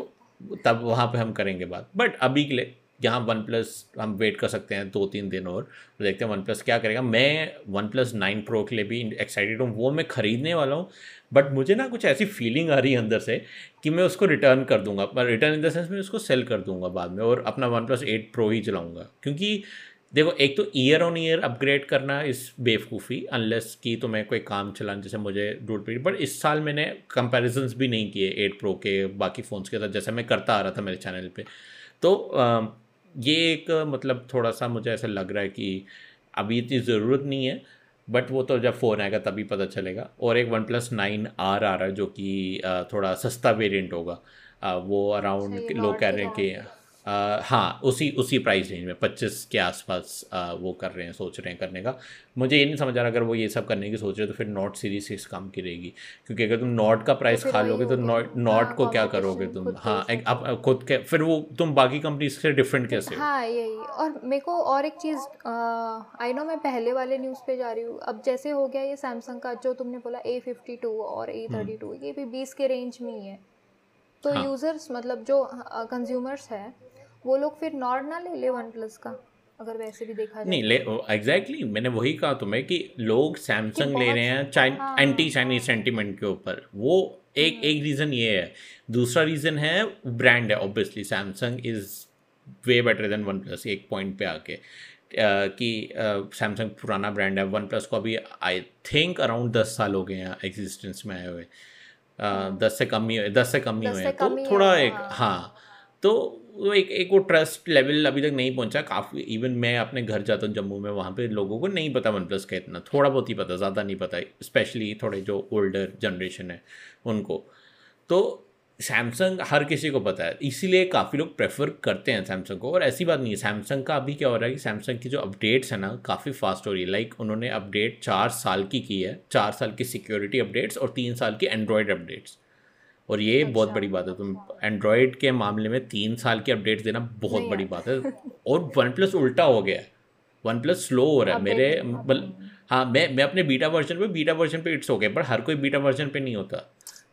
तब वहाँ पे हम करेंगे बात। बट अभी के लिए यहाँ वन प्लस हम वेट कर सकते हैं दो तीन दिन और, देखते हैं वन प्लस क्या करेगा। मैं वन प्लस नाइन प्रो के लिए भी एक्साइटेड हूँ, वो मैं ख़रीदने वाला हूँ, बट मुझे ना कुछ ऐसी फीलिंग आ रही है अंदर से कि मैं उसको रिटर्न कर दूँगा, पर रिटर्न इन द सेंस मैं उसको सेल कर दूँगा बाद में और अपना वन प्लस एट प्रो ही चलाऊँगा। क्योंकि देखो एक तो ईयर ऑन ईयर अपग्रेड करना इस बेवकूफ़ी, अनलेस कि तुम्हें कोई काम चलाना, जैसे मुझे डूट पी, बट इस साल मैंने कंपेरिजन्स भी नहीं किए एट प्रो के बाकी फ़ोन्स के साथ, जैसे मैं करता आ रहा था मेरे चैनल पर। तो आ, ये एक मतलब थोड़ा सा मुझे ऐसा लग रहा है कि अभी इतनी ज़रूरत नहीं है, बट वो तो जब फ़ोन आएगा तभी पता चलेगा। और एक वन प्लस नाइन आर आ रहा है जो कि थोड़ा सस्ता वेरिएंट होगा, वो अराउंड लोग कह रहे हैं कि आ, हाँ उसी उसी प्राइस रेंज में पच्चीस के आसपास आ, वो कर रहे हैं, सोच रहे हैं करने का। मुझे ये नहीं समझ आ रहा, अगर वो ये सब करने की सोच रहे हैं तो फिर नॉट सीरीज इस काम की रहेगी, क्योंकि अगर तुम नॉट का प्राइस खा लोगे तो नॉट नॉट को क्या करोगे तुम? हाँ आप खुद के फिर वो तुम बाकी कंपनी से डिफरेंट कैसे? हाँ यही। और मेरे को और एक चीज़ आई नो मैं पहले वाले न्यूज़ पे जा रही हूँ, अब जैसे हो गया ये सैमसंग का जो तुमने बोला ए फिफ्टी टू और ए थर्टी टू, ये भी बीस के रेंज में ही है, तो यूज़र्स मतलब जो कंज्यूमर्स है वो लोग फिर नॉर्ड ना ले ले वन प्लस का, अगर वैसे भी देखा जाए नहीं ले। एग्जैक्टली exactly, मैंने वही कहा तुम्हें कि लोग सैमसंग ले रहे हैं चाइन, हाँ। एंटी चाइनीज सेंटीमेंट के ऊपर, वो एक एक रीज़न ये है। दूसरा रीज़न है ब्रांड है, obviously Samsung is way better than one plus एक पॉइंट पे आके, Uh, कि सैमसंग uh, पुराना ब्रांड है, वन प्लस को अभी आई थिंक अराउंड दस साल हो गए हैं एग्जिस्टेंस में आए हुए, uh, दस से कम ही दस से कम ही हुए, तो थोड़ा एक हाँ तो वो एक एक वो ट्रस्ट लेवल अभी तक नहीं पहुंचा काफ़ी। इवन मैं अपने घर जाता हूँ जम्मू में, वहाँ पे लोगों को नहीं पता वन प्लस का, इतना थोड़ा बहुत ही पता, ज़्यादा नहीं पता, स्पेशली थोड़े जो ओल्डर जनरेशन है उनको। तो सैमसंग हर किसी को पता है, इसीलिए काफ़ी लोग प्रेफर करते हैं सैमसंग को। और ऐसी बात नहीं है, सैमसंग का अभी क्या हो रहा है कि सैमसंग की जो अपडेट्स है ना काफ़ी फास्ट हो रही है। लाइक उन्होंने अपडेट चार साल की की है, चार साल की सिक्योरिटी अपडेट्स और तीन साल की एंड्रॉयड अपडेट्स, और ये अच्छा। बहुत बड़ी बात है, तुम एंड्रॉयड के मामले में तीन साल की अपडेट्स देना बहुत बड़ी बात है। और वन प्लस उल्टा हो गया है, वन प्लस स्लो हो रहा है मेरे हाँ मैं मैं अपने बीटा वर्जन पे बीटा वर्जन पे इट्स हो गया, पर हर कोई बीटा वर्जन पे नहीं होता,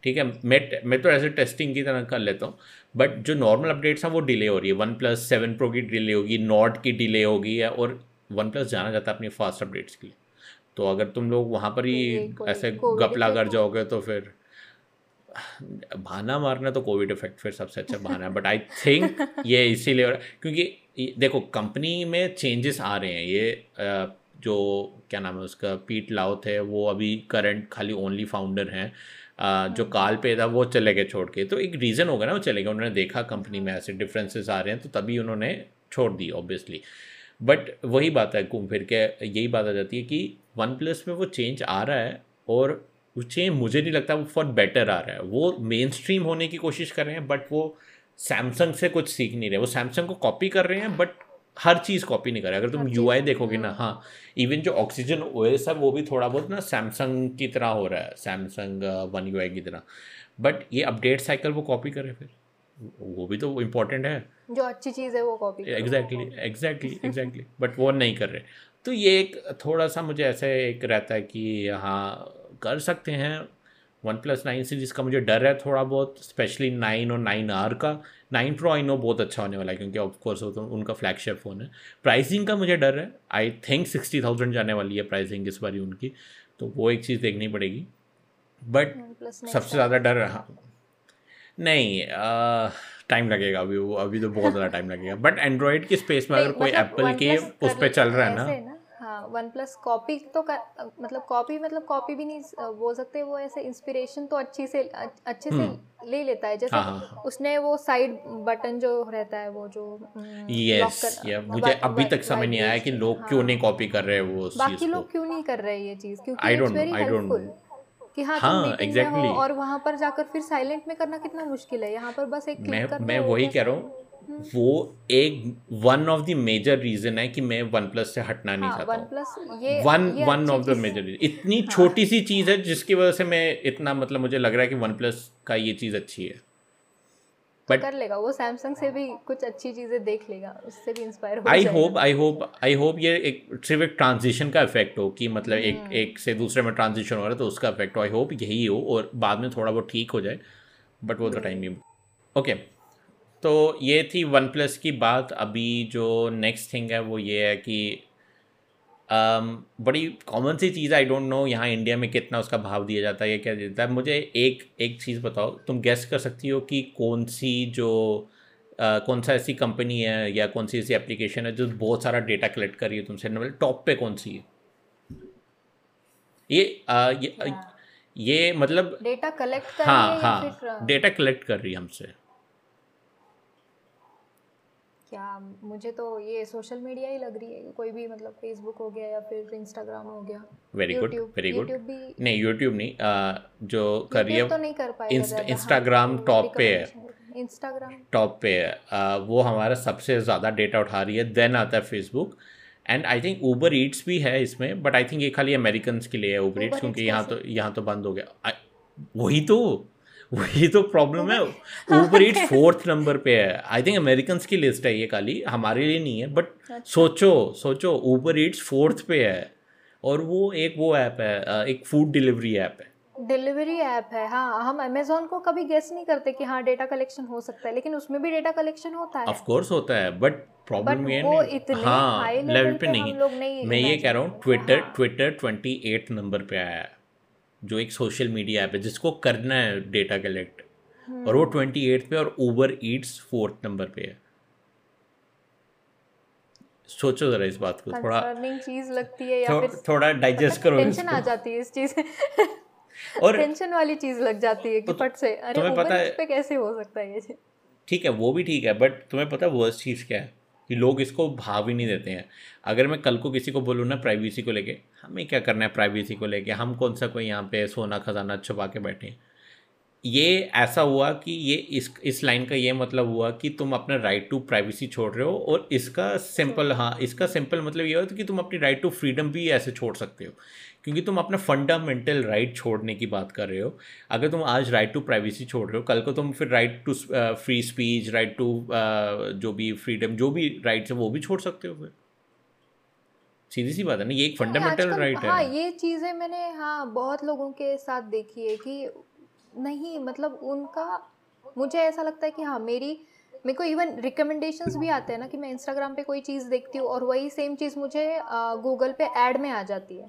ठीक है। मैं मैं तो ऐसे टेस्टिंग की तरह कर लेता हूँ, बट जो नॉर्मल अपडेट्स हैं वो डिले हो रही है। वन प्लस सेवन प्रो की डिले होगी, नॉट की डिले होगी, और वन प्लस जाना जाता है अपनी फास्ट अपडेट्स के लिए। तो अगर तुम लोग वहाँ पर ही ऐसे गपला कर जाओगे तो फिर बहाना मारना तो कोविड इफेक्ट फिर सबसे अच्छा बहाना है, बट आई थिंक ये इसीलिए हो रहा है क्योंकि देखो कंपनी में चेंजेस आ रहे हैं। ये जो क्या नाम है उसका, पीट लाउथ है, वो अभी करंट खाली ओनली फाउंडर हैं। जो काल पे था वो चले गए छोड़ के, तो एक रीज़न होगा ना वो चले गए, उन्होंने देखा कंपनी में ऐसे डिफरेंसेस आ रहे हैं तो तभी उन्होंने छोड़ दी ऑब्वियसली। बट वही बात है, घूम फिर के यही बात आ जाती है कि वन प्लस में वो चेंज आ रहा है और वो चेंज मुझे नहीं लगता वो फॉर बेटर आ रहा है। वो मेन स्ट्रीम होने की कोशिश कर रहे हैं बट वो सैमसंग से कुछ सीख नहीं रहे, वो सैमसंग को कॉपी कर रहे हैं बट हर चीज़ कॉपी नहीं कर रहे। अगर तुम यूआई देखोगे ना, हाँ इवन जो ऑक्सीजन ओएस है वो भी थोड़ा बहुत ना सैमसंग की तरह हो रहा है, सैमसंग वन यूआई की तरह, बट ये अपडेट साइकिल वो कॉपी कर रहे हैं। फिर वो भी तो इम्पोर्टेंट है, जो अच्छी चीज़ है वो copy, exactly exactly exactly but वो नहीं कर रहे। तो ये एक थोड़ा सा मुझे ऐसे एक रहता है कि हाँ कर सकते हैं। वन प्लस नाइन सीरीज़ का मुझे डर है थोड़ा बहुत, स्पेशली नाइन और नाइन आर का। नाइन प्रो आई नो बहुत अच्छा होने वाला है क्योंकि ऑफकोर्स वो तो उनका फ्लैगशिप फ़ोन है। प्राइसिंग का मुझे डर है, आई थिंक सिक्सटी थाउजेंड जाने वाली है प्राइसिंग इस बारी उनकी, तो वो एक चीज़ देखनी पड़ेगी। बट सबसे ज़्यादा डर रहा नहीं, टाइम लगेगा अभी, वो अभी तो बहुत ज़्यादा टाइम लगेगा। बट एंड्रॉयड की स्पेस में अगर कोई एप्पल के उस पर चल रहा है ना, हाँ वन प्लस कॉपी तो कर, मतलब कॉपी मतलब कॉपी भी नहीं बोल सकते, वो ऐसे इंस्पिरेशन तो अच्छी से अच्छे से ले लेता है। जैसे हाँ, हाँ, उसने वो साइड बटन जो रहता है वो जो यस yes, yeah, मुझे अभी तक समझ नहीं आया कि लोग हाँ, क्यों नहीं कॉपी कर रहे वो चीज़, बाकी लोग क्यों नहीं कर रहे ये चीज़, क्योंकि कि हाँ, हाँ exactly. और वहाँ पर जाकर फिर साइलेंट में करना कितना मुश्किल है, यहाँ पर बस एक क्लिक करना। मैं वही कह रहा हूँ, वो एक one of the major reason है कि मैं वन प्लस से हटना नहीं चाहता हूँ। One one of the major reason, इतनी हाँ, छोटी सी चीज़ है जिसकी वजह से मैं इतना, मतलब मुझे लग रहा है कि वन प्लस का ये चीज़ अच्छी है। बट कर लेगा वो, सैमसंग से भी कुछ अच्छी चीज़ें देख लेगा, उससे भी इंस्पायर हो। I hope I hope I hope ये एक सिर्फ एक ट्रांजिशन का इफेक्ट हो कि मतलब एक एक से दूसरे में ट्रांजिशन हो रहा है तो उसका इफेक्ट आई होप यही हो और बाद में थोड़ा वो ठीक हो जाए, बट वो तो टाइम ही। ओके, तो ये थी वन प्लस की बात। अभी जो नेक्स्ट थिंग है वो ये है कि Um, बड़ी कॉमन सी चीज़, आई डोंट नो यहाँ इंडिया में कितना उसका भाव दिया जाता है या क्या देता है। मुझे एक एक चीज़ बताओ, तुम गेस कर सकती हो कि कौन सी जो आ, कौन सा ऐसी कंपनी है या कौन सी ऐसी एप्लीकेशन है जो बहुत सारा डेटा कलेक्ट कर रही है तुमसे, मतलब टॉप पे कौन सी है? ये आ, ये, आ, ये मतलब डेटा कलेक्ट कर, हाँ हाँ डेटा कलेक्ट कर रही है हमसे। क्या मुझे तो ये सोशल मीडिया ही लग रही है, कोई भी मतलब फेसबुक हो गया या फिर इंस्टाग्राम हो गया। Very good very good. नहीं यूट्यूब नहीं, आ, जो कर रही है तो नहीं कर पाएगा। इंस्टाग्राम टॉप पे है, इंस्टाग्राम टॉप पे है, आ, वो हमारा सबसे ज़्यादा डेटा उठा रही है। देन आता है Facebook, and I think Uber Eats भी है इसमें, बट आई थिंक ये खाली अमेरिकन के लिए है ऊबर ईट्स, क्योंकि यहाँ तो यहाँ तो बंद हो गया। वही तो वही तो प्रॉब्लम है, ऊपर इट फोर्थ नंबर पे है। आई थिंक अमेरिकन की लिस्ट है ये खाली, हमारे लिए नहीं है। बट सोचो सोचो ऊपर इट्स फोर्थ पे है, और वो एक वो ऐप है, एक फूड डिलीवरी ऐप है, डिलीवरी ऐप है। हाँ, हम अमेजोन को कभी गेस नहीं करते कि हाँ डेटा कलेक्शन हो सकता है, लेकिन उसमें भी डेटा कलेक्शन होता है, ऑफ कोर्स होता है, बट प्रॉब्लम ये नहीं, हाँ लेवल पे नहीं। मैं ये कह रहा हूँ Twitter Twitter twenty eight number पे आया है, जो एक सोशल मीडिया ऐप है जिसको करना है डेटा कलेक्ट, और वो ट्वेंटी एट पे, और ऊबर ईट्स फोर्थ नंबर पे है। सोचो जरा इस बात को, थोड़ा चीज लगती है या फिर थोड़ा डाइजेस्ट करो, टेंशन आ जाती है इस चीज और टेंशन वाली चीज लग जाती है कि फट से अरे ऊबर इट्स पे कैसे हो सकता है ये। ठीक है वो भी ठीक है, बट तुम्हें पता वर्स्ट चीज क्या है कि लोग इसको भाव ही नहीं देते हैं। अगर मैं कल को किसी को बोलूँ ना प्राइवेसी को लेके, हमें क्या करना है प्राइवेसी को लेके, हम कौन सा कोई यहाँ पे सोना खजाना छुपा के बैठे हैं। ये ऐसा हुआ कि ये इस इस लाइन का ये मतलब हुआ कि तुम अपना राइट टू प्राइवेसी छोड़ रहे हो, और इसका सिंपल हाँ इसका सिंपल मतलब ये होता है कि तुम अपनी राइट टू फ्रीडम भी ऐसे छोड़ सकते हो, क्योंकि तुम अपना फंडामेंटल राइट छोड़ने की बात कर रहे हो। अगर तुम आज राइट टू प्राइवेसी छोड़ रहे हो, कल को तुम फिर right to free speech, right to जो भी फ्रीडम, जो भी राइट्स है वो भी छोड़ सकते हो। फिर सीधी सी बात है ना, ये एक फंडामेंटल राइट है। हाँ ये चीज़ें मैंने हाँ बहुत लोगों के साथ देखी है कि नहीं, मतलब उनका मुझे ऐसा लगता है कि हाँ मेरी मेरे को इवन रिकमेंडेशंस भी आते हैं ना कि मैं इंस्टाग्राम पे कोई चीज़ देखती हूँ और वही सेम चीज़ मुझे गूगल पे ऐड में आ जाती है,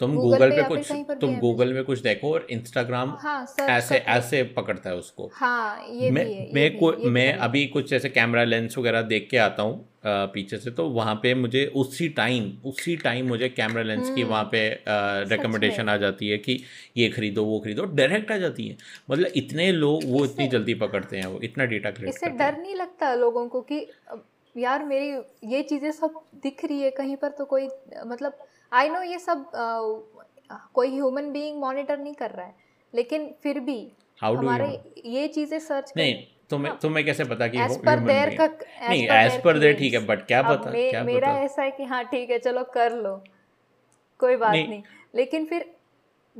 तुम गूगल पे कुछ पे तुम गूगल में कुछ देखो और इंस्टाग्राम हाँ, ऐसे ऐसे पकड़ता है उसको। हाँ, ये मैं भी है, ये मैं, भी, को, ये मैं भी अभी कुछ जैसे कैमरा लेंस वगैरह देख के आता हूँ पीछे से, तो वहाँ पे मुझे उसी टाइम उसी टाइम मुझे कैमरा लेंस की वहाँ पे रिकमेंडेशन आ जाती है कि ये खरीदो वो खरीदो, डायरेक्ट आ जाती है। मतलब इतने लोग वो इतनी जल्दी पकड़ते हैं, वो इतना डेटा कलेक्ट करते हैं। इससे डर नहीं लगता लोगों को कि यार मेरी ये चीज़ें सब दिख रही है कहीं पर, तो कोई मतलब आई नो ये सब आ, कोई ह्यूमन बीइंग मॉनिटर नहीं कर रहा है, लेकिन फिर भी हमारे ये चीज़ें सर्च नहीं तुम्हें तुम्हें कैसे पता कि as per their का नहीं as per their ठीक है, बट क्या पता क्या मेरा ऐसा है कि हाँ ठीक है चलो कर लो कोई बात नहीं, लेकिन फिर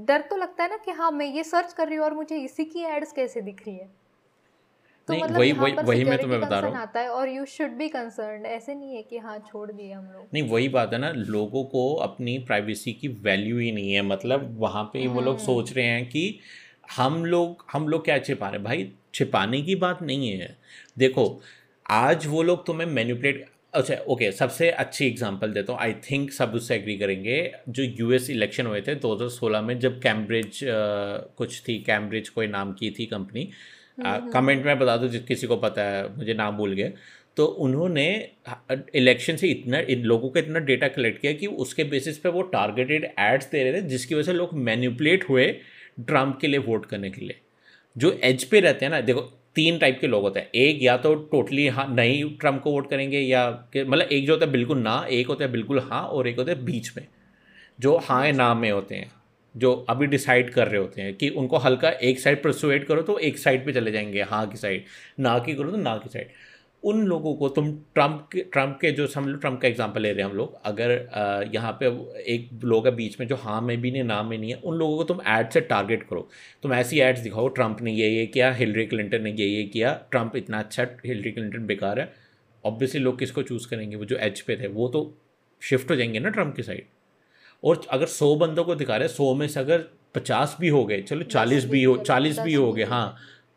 डर तो लगता है ना कि हाँ मैं ये सर्च कर रही हूँ और मुझे इसी की एड्स कैसे दिख रही है। तो नहीं, मतलब वही वही वही मैं तुम्हें बता रहा हूँ और यू शुड बी कंसर्न्ड, ऐसे नहीं है कि हाँ छोड़ दिए हम लोग। नहीं वही बात है ना, लोगों को अपनी प्राइवेसी की वैल्यू ही नहीं है। मतलब वहाँ पे वो लोग सोच रहे हैं कि हम लोग हम लोग क्या छिपा रहे हैं। भाई छिपाने की बात नहीं है, देखो आज वो लोग तुम्हें मैनिपुलेट अच्छा ओके सबसे अच्छी एग्जांपल देता हूँ, आई थिंक सब उससे एग्री करेंगे। जो यूएस इलेक्शन हुए थे दो हज़ार सोलह में, जब कैम्ब्रिज कुछ थी कैम्ब्रिज कोई नाम की थी कंपनी, कमेंट में बता दो जिस किसी को पता है, मुझे नाम भूल गए। तो उन्होंने इलेक्शन से इतना इन लोगों का इतना डेटा कलेक्ट किया कि उसके बेसिस पे वो टारगेटेड एड्स दे रहे थे, जिसकी वजह से लोग मैनिपुलेट हुए ट्रम्प के लिए वोट करने के लिए। जो एज पे रहते हैं ना, देखो तीन टाइप के लोग होते हैं, एक या तो टोटली हाँ नहीं ट्रम्प को वोट करेंगे, या मतलब एक जो होता है बिल्कुल ना, एक होता है बिल्कुल हाँ, और एक होता है बीच में जो हाँ या ना में होते हैं, जो अभी डिसाइड कर रहे होते हैं कि उनको हल्का एक साइड परसुएट करो तो एक साइड पे चले जाएंगे हाँ की साइड, ना की करो तो ना की साइड। उन लोगों को तुम ट्रम्प के ट्रम्प के जो हम लोग ट्रम्प का एग्जांपल ले रहे हैं हम लोग, अगर यहाँ पे एक लोग है बीच में जो हाँ में भी नहीं ना में नहीं है, उन लोगों को तुम ऐड से टारगेट करो। तुम ऐसी एड्स दिखाओ ट्रम्प ने ये ये किया, हिलरी क्लिंटन ने ये ये किया, ट्रम्प इतना अच्छा हिलरी क्लिंटन बेकार है। ऑब्वियसली लोग किसको चूज़ करेंगे, वो जो एज पे थे वो तो शिफ्ट हो जाएंगे ना ट्रम्प की साइड। और अगर सौ बंदों को दिखा रहे हैं, सौ में से अगर पचास भी हो गए, चलो चालीस भी हो चालीस भी हो गए हाँ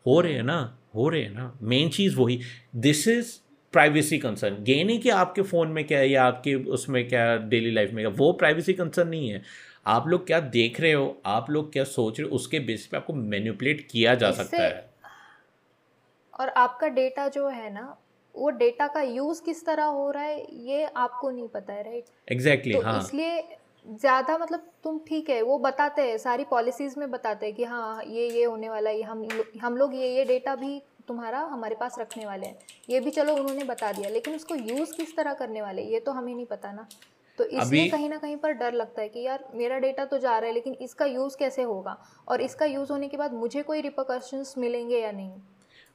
हो रहे हैं ना हो रहे हैं ना मेन चीज़ वही। This is privacy concern. ये नहीं कि आपके फ़ोन में क्या है या आपके उसमें क्या डेली लाइफ में क्या, वो प्राइवेसी कंसर्न नहीं है। आप लोग क्या देख रहे हो, आप लोग क्या सोच रहे हो, उसके बेसिस पे आपको मैनिपुलेट किया जा सकता है। और आपका डेटा जो है ना, वो डेटा का यूज़ किस तरह हो रहा है ये आपको नहीं पता है, राइट? एग्जैक्टली हाँ, इसलिए ज़्यादा मतलब तुम ठीक है वो बताते हैं सारी पॉलिसीज़ में बताते हैं कि हाँ ये ये होने वाला है, हम हम लोग ये ये डेटा भी तुम्हारा हमारे पास रखने वाले हैं, ये भी चलो उन्होंने बता दिया, लेकिन उसको यूज़ किस तरह करने वाले ये तो हमें नहीं पता ना। तो इसलिए कहीं ना कहीं पर डर लगता है कि यार मेरा डेटा तो जा रहा है, लेकिन इसका यूज़ कैसे होगा और इसका यूज़ होने के बाद मुझे कोई रिपरकशंस मिलेंगे या नहीं।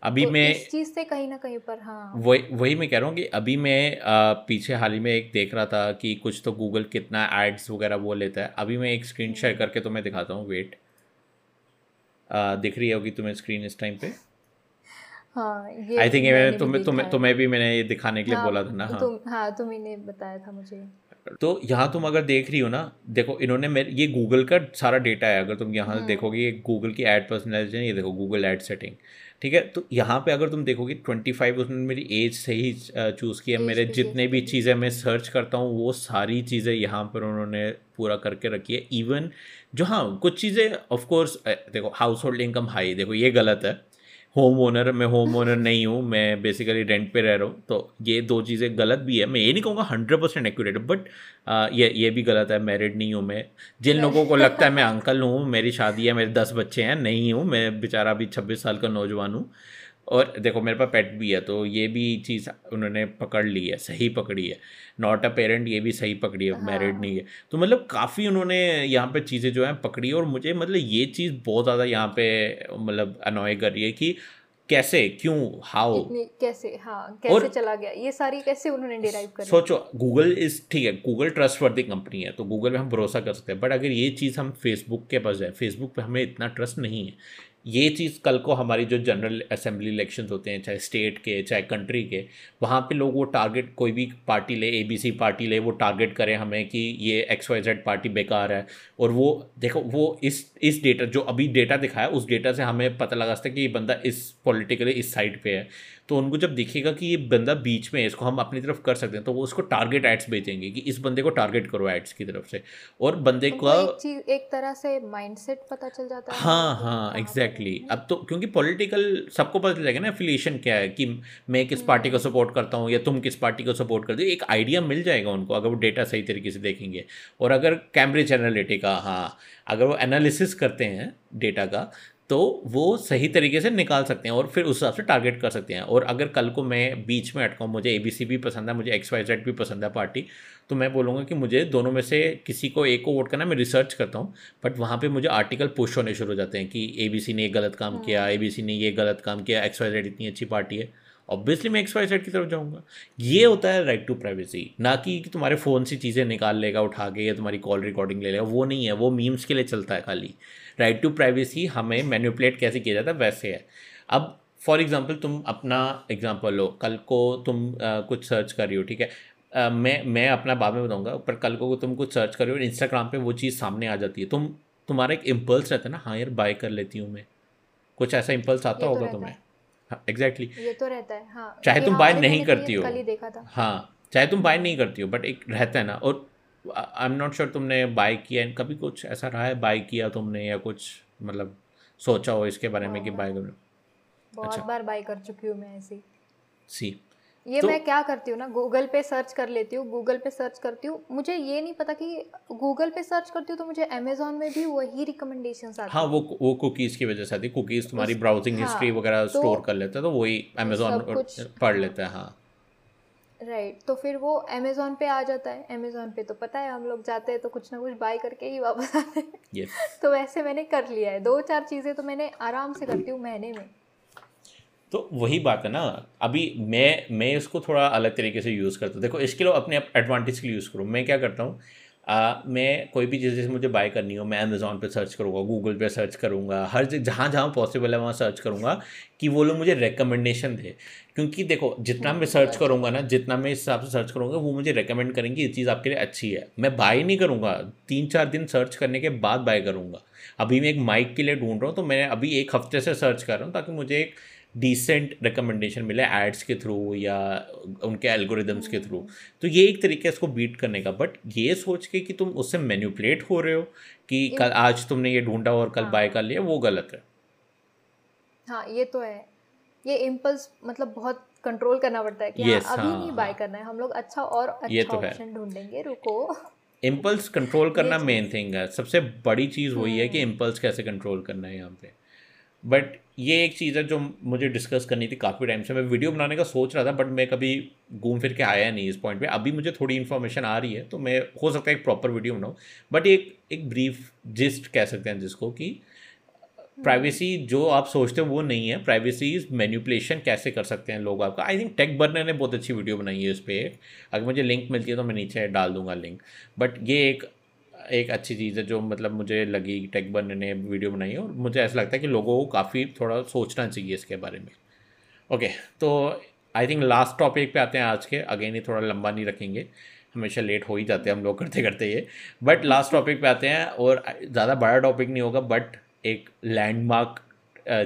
अभी तो मैं इस चीज़ से कहीं ना कहीं पर हाँ वही वही मैं कह रहा हूँ कि अभी मैं आ, पीछे हाल ही में एक देख रहा था कि कुछ तो गूगल कितना एड्स वगैरह वो लेता है। अभी मैं एक स्क्रीन शेयर करके तुम्हें दिखाता हूँ, वेट आ, दिख रही होगी तुम्हें स्क्रीन इस टाइम पे। हाँ ये आई थिंक तुम्हें तुम्हें तुम्हें तुम्हें भी मैंने ये दिखाने के लिए बोला था ना। हाँ हाँ तुम्हें बताया था मुझे। तो यहाँ तुम अगर देख रही हो ना, देखो इन्होंने मेरे ये गूगल का सारा डेटा है, अगर तुम यहाँ देखोगे ये गूगल की ऐड पर्सनलाइजेशन, ये देखो गूगल ऐड सेटिंग, ठीक है? तो यहाँ पे अगर तुम देखोगे ट्वेंटी फाइव उसमें मेरी एज से ही चूज़ किया, मेरे जितने भी चीज़ें मैं सर्च करता हूँ वो सारी चीज़ें यहाँ पर उन्होंने पूरा करके रखी है। इवन जो हाँ कुछ चीज़ें ऑफकोर्स देखो हाउस होल्ड इनकम हाई, देखो ये गलत है, होम ओनर मैं होम ओनर नहीं हूँ, मैं बेसिकली रेंट पे रह रहा हूँ, तो ये दो चीज़ें गलत भी है। मैं ये नहीं कहूँगा हंड्रेड परसेंट एक्यूरेट, बट ये ये भी गलत है। मैरिड नहीं हूँ मैं, जिन लोगों को लगता है मैं अंकल हूँ, मेरी शादी है, मेरे दस बच्चे हैं, नहीं हूँ मैं, बेचारा अभी छब्बीस साल का नौजवान हूँ। और देखो मेरे पास पेट भी है, तो ये भी चीज़ उन्होंने पकड़ ली है, सही पकड़ी है। नॉट अ पेरेंट ये भी सही पकड़ी है, मैरिड नहीं है। तो मतलब काफ़ी उन्होंने यहाँ पे चीज़ें जो हैं पकड़ी, और मुझे मतलब ये चीज़ बहुत ज़्यादा यहाँ पे मतलब अनॉय कर रही है कि कैसे क्यों हाउ कैसे हाँ कैसे और, चला गया ये सारी कैसे उन्होंने डिराइव करी। सोचो गूगल इस ठीक है, गूगल ट्रस्टवर्दी कंपनी है तो गूगल में हम भरोसा कर सकते हैं, बट अगर ये चीज़ हम फेसबुक के पास जाए, फेसबुक पे हमें इतना ट्रस्ट नहीं है। ये चीज़ कल को हमारी जो जनरल असेंबली इलेक्शंस होते हैं, चाहे स्टेट के चाहे कंट्री के, वहाँ पे लोग वो टारगेट कोई भी पार्टी ले, एबीसी पार्टी ले, वो टारगेट करें हमें कि ये एक्स वाई जेड पार्टी बेकार है। और वो देखो वो इस इस डेटा जो अभी डेटा दिखाया उस डेटा से हमें पता लगा सकता है कि ये बंदा इस पॉलिटिकली इस साइड पे है। तो उनको जब दिखेगा कि ये बंदा बीच में है, इसको हम अपनी तरफ कर सकते हैं, तो वो उसको टारगेट एड्स भेजेंगे कि इस बंदे को टारगेट करो एड्स की तरफ से, और बंदे का चीज एक तरह से माइंडसेट पता चल जाता है। हाँ हाँ एग्जैक्टली। अब तो क्योंकि पॉलिटिकल सबको पता चलेगा ना एफिलिएशन क्या है, कि मैं किस पार्टी को सपोर्ट करता हूँ या तुम किस पार्टी को सपोर्ट करते हो, एक आइडिया मिल जाएगा उनको अगर वो डेटा सही तरीके से देखेंगे। और अगर कैम्ब्रिज एनालिटिका, हाँ अगर वो एनालिसिस करते हैं डेटा का, तो वो सही तरीके से निकाल सकते हैं और फिर उस हिसाब से टारगेट कर सकते हैं। और अगर कल को मैं बीच में अटका हूँ, मुझे एबीसी भी पसंद है, मुझे एक्स वाई जेड भी पसंद है पार्टी, तो मैं बोलूँगा कि मुझे दोनों में से किसी को एक को वोट करना, मैं रिसर्च करता हूँ, बट वहाँ पे मुझे आर्टिकल पुश होने शुरू हो जाते हैं कि एबीसी ने ये गलत काम किया, एबीसी ने ये गलत काम किया, एक्स वाई जेड इतनी अच्छी पार्टी है, ऑब्वियसली मैं एक्स वाई जेड की तरफ जाऊँगा। ये होता है राइट टू प्राइवेसी, ना कि तुम्हारे फ़ोन से चीज़ें निकाल लेगा उठा के या तुम्हारी कॉल रिकॉर्डिंग ले लेगा, वो नहीं है, वो मीम्स के लिए चलता है खाली। राइट टू प्राइवेसी हमें मैनिपुलेट कैसे किया जाता है वैसे है। अब फॉर एग्जांपल तुम अपना एग्जांपल लो, कल को तुम आ, कुछ सर्च कर रही हो, ठीक है, आ, मैं मैं अपना बाद में बताऊंगा, पर कल को तुम कुछ सर्च कर रहे हो इंस्टाग्राम पे, वो चीज़ सामने आ जाती है, तुम तुम्हारा एक इम्पल्स रहता है ना, हाँ यार बाय कर लेती हूँ मैं, कुछ ऐसा इम्पल्स आता होगा तुम्हें। एग्जैक्टली, ये तो रहता है, चाहे तुम बाय नहीं करती हो, हाँ चाहे तुम बाय नहीं करती हो, बट एक रहता है ना। और आई एम नॉट श्योर तुमने बाय किया, कभी कुछ ऐसा रहा है बाय किया तुमने, या कुछ मतलब सोचा हो इसके बारे में कि बाय करूँ? बहुत अच्छा। बार बाय कर चुकी हूँ मैं ऐसी सी। ये तो, मैं क्या करती हूँ ना, गूगल पे सर्च कर लेती हूँ, गूगल पे सर्च करती हूँ, मुझे ये नहीं पता कि गूगल पे सर्च करती हूँ तो मुझे अमेजोन में भी वही रिकमेंडेशंस आते हैं। हाँ वो वो कुकीज़ की वजह से आती है, कुकीज़ तुम्हारी ब्राउजिंग हिस्ट्री वगैरह स्टोर कर लेता है, तो वही अमेजोन पढ़ लेता है। हाँ राइट right, तो फिर वो अमेज़ोन पे आ जाता है, अमेज़ोन पे तो पता है हम लोग जाते हैं तो कुछ ना कुछ बाय करके ही वापस आते हैं। yes. तो वैसे मैंने कर लिया है, दो चार चीज़ें तो मैंने आराम से करती हूँ महीने में। तो वही बात है ना, अभी मैं मैं इसको थोड़ा अलग तरीके से यूज़ करता हूँ। देखो इसके लिए अपने एडवांटेज के लिए यूज़ करूँ। मैं क्या करता हूँ, Uh, मैं कोई भी चीज़ जैसे मुझे बाय करनी हो, मैं अमेज़ॉन पे सर्च करूँगा, गूगल पे सर्च करूँगा, हर जहाँ जहाँ पॉसिबल है वहाँ सर्च करूँगा कि वो लोग मुझे रिकमेंडेशन दे। क्योंकि देखो जितना मैं सर्च करूँगा ना, जितना मैं इस हिसाब से सर्च करूँगा, वो मुझे रिकमेंड करेंगे ये चीज़ आपके लिए अच्छी है। मैं बाय नहीं करूँगा, तीन चार दिन सर्च करने के बाद बाय करूँगा। अभी मैं एक माइक के लिए ढूंढ रहा हूँ, तो मैं अभी एक हफ्ते से सर्च कर रहा हूँ ताकि मुझे एक डिसेंट रिकमेंडेशन मिले एड्स के थ्रू या उनके एल्गोरिदम्स के थ्रू। तो ये एक तरीका है इसको बीट करने का, बट ये सोच के कि तुम उससे मैनिपुलेट हो रहे हो कि कल आज तुमने ये ढूंढा और कल हाँ। बाय कर लिया, वो गलत है। हाँ ये तो है, ये इम्पल्स मतलब बहुत कंट्रोल करना पड़ता है कि yes, हाँ, अभी हाँ, नहीं बाय करना है, हम लोग अच्छा और अच्छा ऑप्शन ढूंढेंगे, रुको। इम्पल्स कंट्रोल करना मेन थिंग है, सबसे बड़ी चीज़ वही है कि इम्पल्स कैसे कंट्रोल करना है यहाँ पे। बट ये एक चीज़ है जो मुझे डिस्कस करनी थी काफ़ी टाइम से, मैं वीडियो बनाने का सोच रहा था बट मैं कभी घूम फिर के आया नहीं इस पॉइंट पे। अभी मुझे थोड़ी इन्फॉर्मेशन आ रही है तो मैं हो सकता है एक प्रॉपर वीडियो बनाऊँ, बट एक एक ब्रीफ जिस्ट कह सकते हैं जिसको, कि प्राइवेसी जो आप सोचते हो वो नहीं है, प्राइवेसी इज मैनिपुलेशन कैसे कर सकते हैं लोग आपका। आई थिंक टेक बर्नर ने बहुत अच्छी वीडियो बनाई है इस पर, अगर मुझे लिंक मिलती है तो मैं नीचे डाल दूँगा लिंक। बट ये एक एक अच्छी चीज़ है जो मतलब मुझे लगी, टेक बर्नर ने वीडियो बनाई और मुझे ऐसा लगता है कि लोगों को काफ़ी थोड़ा सोचना चाहिए इसके बारे में। ओके okay, तो आई थिंक लास्ट टॉपिक पे आते हैं आज के। अगेन ये थोड़ा लंबा नहीं रखेंगे, हमेशा लेट हो ही जाते हैं हम लोग करते करते ये, बट लास्ट टॉपिक पे आते हैं और ज़्यादा बड़ा टॉपिक नहीं होगा, बट एक लैंडमार्क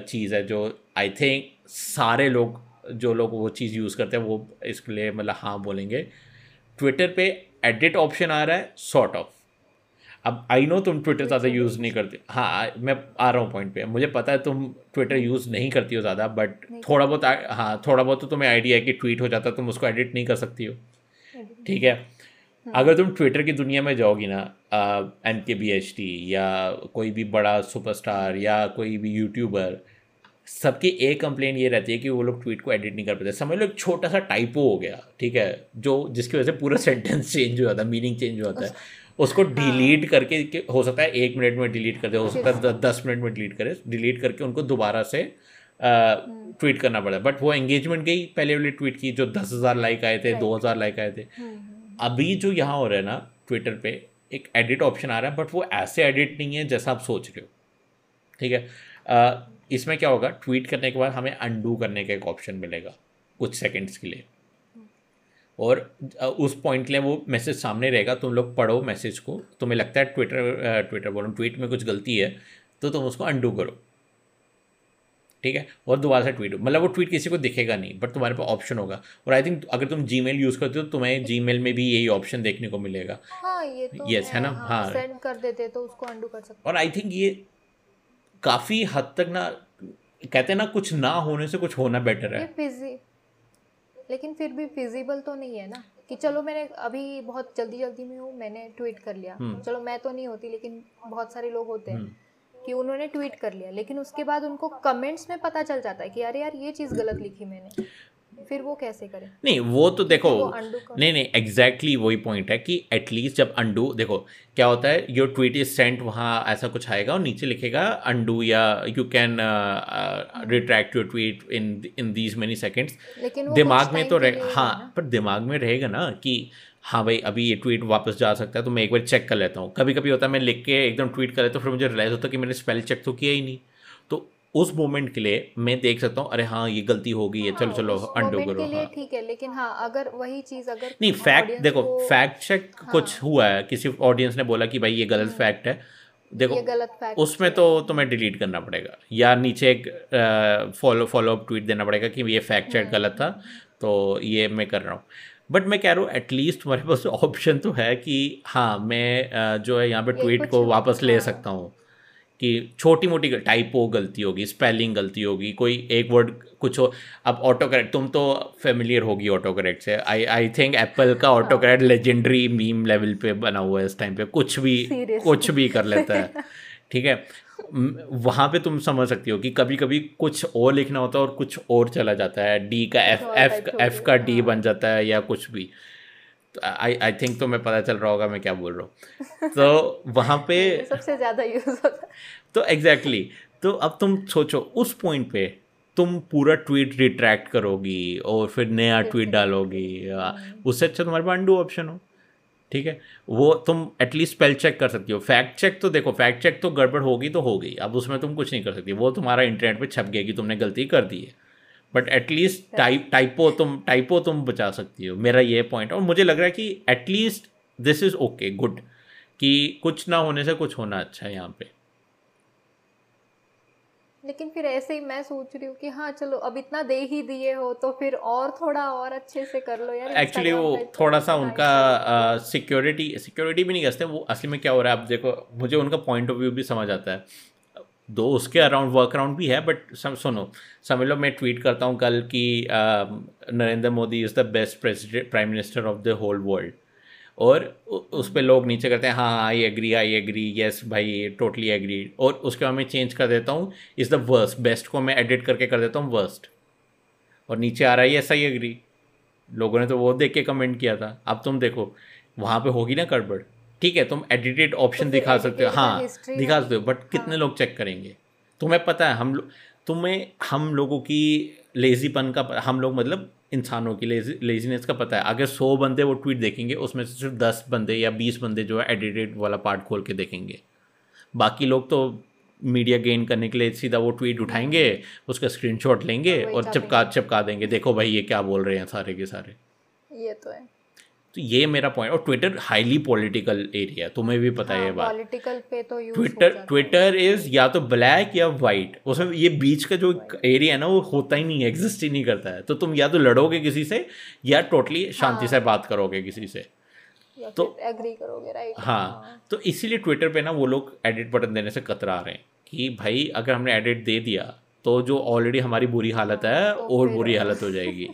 चीज़ है जो आई थिंक सारे लोग जो लोग वो चीज़ यूज़ करते हैं वो इसके लिए मतलब हाँ बोलेंगे। ट्विटर पर एडिट ऑप्शन आ रहा है सॉर्ट ऑफ। अब आई नो तुम ट्विटर ज़्यादा यूज़ नहीं करते, हाँ मैं आ रहा हूँ पॉइंट पे, मुझे पता है तुम ट्विटर यूज़ नहीं करती हो ज़्यादा, बट थोड़ा बहुत हाँ थोड़ा बहुत तो तुम्हें आइडिया है कि ट्वीट हो जाता है, तुम उसको एडिट नहीं कर सकती हो, ठीक है। अगर तुम ट्विटर की दुनिया में जाओगी ना, एम के बी एच टी या कोई भी बड़ा सुपरस्टार या कोई भी यूट्यूबर, सबकी एक कंप्लेंट ये रहती है कि वो लोग ट्वीट को एडिट नहीं कर पाते। समझ लो एक छोटा सा टाइपो हो गया, ठीक है, जो जिसकी वजह से पूरा सेंटेंस चेंज हो जाता है, मीनिंग चेंज हो जाता है, उसको डिलीट करके, हो सकता है एक मिनट में डिलीट कर दे, हो सकता है दस मिनट में डिलीट करे, डिलीट करके उनको दोबारा से ट्वीट करना पड़ा। बट वो एंगेजमेंट गई पहले वाले ट्वीट की जो दस हज़ार लाइक आए थे, दो हज़ार लाइक आए थे। अभी जो यहाँ हो रहा है ना ट्विटर पे, एक एडिट ऑप्शन आ रहा है, बट वो ऐसे एडिट नहीं है जैसा आप सोच रहे हो, ठीक है। इसमें क्या होगा, ट्वीट करने के बाद हमें अनडू करने का एक ऑप्शन मिलेगा कुछ सेकेंड्स के लिए, और उस पॉइंट के लिए वो मैसेज सामने रहेगा, तुम लोग पढ़ो मैसेज को, तुम्हें लगता है ट्विटर ट्विटर बोलो ट्वीट में कुछ गलती है तो तुम उसको अनडू करो, ठीक है, और दोबारा से ट्वीट, मतलब वो ट्वीट किसी को दिखेगा नहीं, बट तुम्हारे पास ऑप्शन होगा। और आई थिंक अगर तुम जीमेल यूज़ करते हो तो तुम्हें जीमेल में भी यही ऑप्शन देखने को मिलेगा। हाँ, ये तो yes, है ना। हाँ, हाँ, हाँ, सेंड कर देते तो उसको अंडू कर सकते। और आई थिंक ये काफ़ी हद तक ना, कहते हैं ना कुछ ना होने से कुछ होना बेटर है, फिजी, लेकिन फिर भी फिजिबल तो नहीं है ना कि चलो मैंने अभी बहुत जल्दी जल्दी में हूँ, मैंने ट्वीट कर लिया, चलो मैं तो नहीं होती लेकिन बहुत सारे लोग होते हैं कि उन्होंने ट्वीट कर लिया, लेकिन उसके बाद उनको कमेंट्स में पता चल जाता है कि यार यार ये चीज़ गलत लिखी मैंने, फिर वो कैसे करें? नहीं वो तो देखो, नहीं नहीं एग्जैक्टली वही पॉइंट है कि एटलीस्ट जब अंडू, देखो क्या होता है, योर ट्वीट इज सेंट, वहाँ ऐसा कुछ आएगा और नीचे लिखेगा अंडू या you can retract your tweet in in these many seconds. लेकिन दिमाग में तो रहे, हाँ, पर दिमाग में रहेगा ना कि हाँ भाई अभी ये ट्वीट वापस जा सकता है तो मैं एक बार चेक कर लेता हूँ। कभी कभी होता है मैं लिख के एकदम ट्वीट कर लेता हूँ, फिर मुझे रियलाइज़ होता है कि मैंने स्पेल चेक तो किया ही नहीं, तो उस मोमेंट के लिए मैं देख सकता हूँ अरे हाँ ये गलती हो गई है, चलो चलो अंडू करो, ठीक है। लेकिन हाँ अगर वही चीज़ अगर नहीं फैक्ट, देखो फैक्ट चेक कुछ हुआ है, किसी ऑडियंस ने बोला कि भाई ये गलत फैक्ट है, देखो गलत उसमें तो तुम्हें डिलीट करना पड़ेगा या नीचे एक फॉलो फॉलो अप ट्वीट देना पड़ेगा कि ये फैक्ट चेक गलत था तो ये मैं कर रहा हूँ। बट मैं कह रहा हूँ एटलीस्ट तुम्हारे पास ऑप्शन तो है कि हाँ मैं जो है यहाँ पे ट्वीट को वापस ले सकता हूँ कि छोटी मोटी टाइपो गलती होगी, स्पेलिंग गलती होगी, कोई एक वर्ड कुछ हो। अब ऑटो करेक्ट, तुम तो फेमिलियर होगी ऑटो करेक्ट से, आई आई थिंक एप्पल का auto correct legendary meme level पे बना हुआ है इस टाइम पे, कुछ भी Seriously? कुछ भी कर लेता है, ठीक है। वहाँ पे तुम समझ सकती हो कि कभी कभी कुछ और लिखना होता है और कुछ और चला जाता है, डी का एफ एफ एफ का डी बन जाता है या कुछ भी। आई आई थिंक तुम्हें पता चल रहा होगा मैं क्या बोल रहा हूँ। तो वहाँ पे सबसे ज़्यादा यूज़ होता है, तो एग्जैक्टली, तो अब तुम सोचो उस पॉइंट पे तुम पूरा ट्वीट रिट्रैक्ट करोगी और फिर नया ट्वीट डालोगी, उससे अच्छा तुम्हारे पास अंडू ऑप्शन हो, ठीक है। वो तुम एटलीस्ट स्पेल चेक कर सकती हो। फैक्ट चेक तो देखो, फैक्ट चेक तो गड़बड़ होगी तो हो गई, अब उसमें तुम कुछ नहीं कर सकती, वो तुम्हारा इंटरनेट पे छप गया कि तुमने गलती कर दी है। बट एटलीस्ट टाइप टाइपो तुम टाइपो तुम बचा सकती हो, मेरा ये पॉइंट। और मुझे लग रहा है कि at least this is okay good कि कुछ ना होने से कुछ होना अच्छा है यहाँ पे। लेकिन फिर ऐसे ही मैं सोच रही हूँ कि हाँ चलो अब इतना दे ही दिए हो तो फिर और थोड़ा और अच्छे से कर लो यार। एक्चुअली वो थोड़ा सा उनका सिक्योरिटी सिक्योरिटी भी नहीं करते वो, असली में क्या हो रहा है आप देखो, मुझे उनका पॉइंट ऑफ व्यू भी समझ आता है, दो उसके अराउंड वर्क अराउंड भी है। बट सुनो, समझ लो मैं ट्वीट करता हूँ कल कि Narendra Modi is the best president prime minister of the whole world, और उस पर लोग नीचे करते हैं हाँ I agree I agree yes भाई टोटली एग्री, और उसके बाद मैं चेंज कर देता हूँ इज़ द वर्स्ट, बेस्ट को मैं एडिट करके कर देता हूँ वर्स्ट, और नीचे आ रहा है यस आई एग्री। लोगों ने तो वो देख के कमेंट किया था, अब तुम देखो वहाँ पे होगी ना गड़बड़, ठीक है। तुम एडिटेड ऑप्शन दिखा सकते हो, हाँ दिखा सकते हो, बट कितने लोग चेक करेंगे? तुम्हें पता है हम लोग, तुम्हें हम लोगों की लेजीपन का, हम लोग मतलब इंसानों की लेजी लेजीनेस का पता है। अगर सौ बंदे वो ट्वीट देखेंगे उसमें से सिर्फ दस बंदे या बीस बंदे जो है एडिटेड वाला पार्ट खोल के देखेंगे, बाकी लोग तो मीडिया गेन करने के लिए सीधा वो ट्वीट उठाएंगे, उसका स्क्रीनशॉट लेंगे और चिपका चिपका देंगे, देखो भाई ये क्या बोल रहे हैं सारे के सारे। ये तो है, तो ये मेरा पॉइंट। और ट्विटर हाईली पॉलिटिकल एरिया, तुम्हें भी पता है ये बात, पॉलिटिकल पे तो यूज़ ट्विटर ट्विटर इज़ या तो ब्लैक या वाइट, उसमें ये बीच का जो एरिया है ना वो होता ही नहीं है, एग्जिस्ट ही नहीं करता है। तो तुम या तो लड़ोगे किसी से या टोटली शांति से बात करोगे किसी से, तो एग्री करोगे, राइट? हाँ, तो इसीलिए ट्विटर पे ना वो लोग एडिट बटन देने से कतरा रहे हैं कि भाई अगर हमने एडिट दे दिया तो जो ऑलरेडी हमारी बुरी हालत है और बुरी हालत हो जाएगी,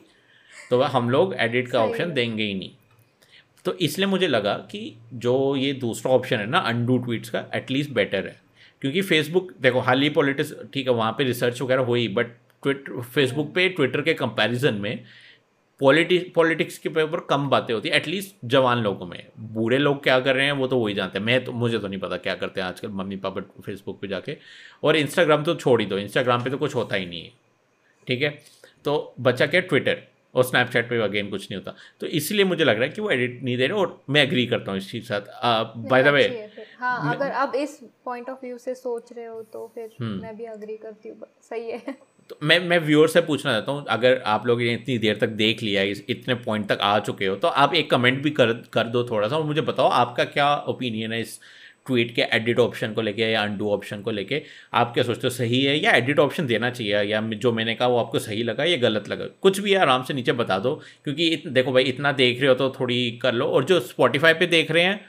तो हम लोग एडिट का ऑप्शन देंगे ही नहीं। तो इसलिए मुझे लगा कि जो ये दूसरा ऑप्शन है ना अंडू ट्वीट्स का, एटलीस्ट बेटर है, क्योंकि फेसबुक देखो हाली पॉलिटिक्स, ठीक है वहाँ पे रिसर्च वगैरह हुई, बट ट्विटर फेसबुक पे ट्विटर के कंपैरिजन में पॉलिटिक्स पॉलिटिक्स के ऊपर कम बातें होती है, एटलीस्ट जवान लोगों में। बूढ़े लोग क्या कर रहे हैं वो तो वही जानते हैं, मैं तो मुझे तो नहीं पता क्या करते हैं आजकल मम्मी पापा फेसबुक पर जाके। और इंस्टाग्राम तो छोड़ ही दो, इंस्टाग्राम पर तो कुछ होता ही नहीं है, ठीक है, तो बचा क्या ट्विटर और स्नैपचैट पे अगेन कुछ नहीं होता। तो इसलिए मुझे लग रहा है कि वो एडिट नहीं दे रहे, और मैं एग्री करता हूँ इस चीज़ के साथ। बाय द वे अगर आप इस पॉइंट ऑफ व्यू से सोच रहे हो तो फिर मैं भी एग्री करती हूँ, सही है। तो मैं मैं व्यूअर से पूछना चाहता हूँ, अगर आप लोग ने इतनी देर तक देख लिया, इतने पॉइंट तक आ चुके हो, तो आप एक कमेंट भी कर कर दो थोड़ा सा, और मुझे बताओ आपका क्या ओपिनियन है इस ट्वीट के एडिट ऑप्शन को लेके या अनडू ऑप्शन को लेके आप क्या सोचते हो, सही है या एडिट ऑप्शन देना चाहिए, या जो मैंने कहा वो आपको सही लगा या गलत लगा? कुछ भी आराम से नीचे बता दो, क्योंकि इत, देखो भाई इतना देख रहे हो तो थोड़ी कर लो, और जो स्पॉटिफाई पे देख रहे हैं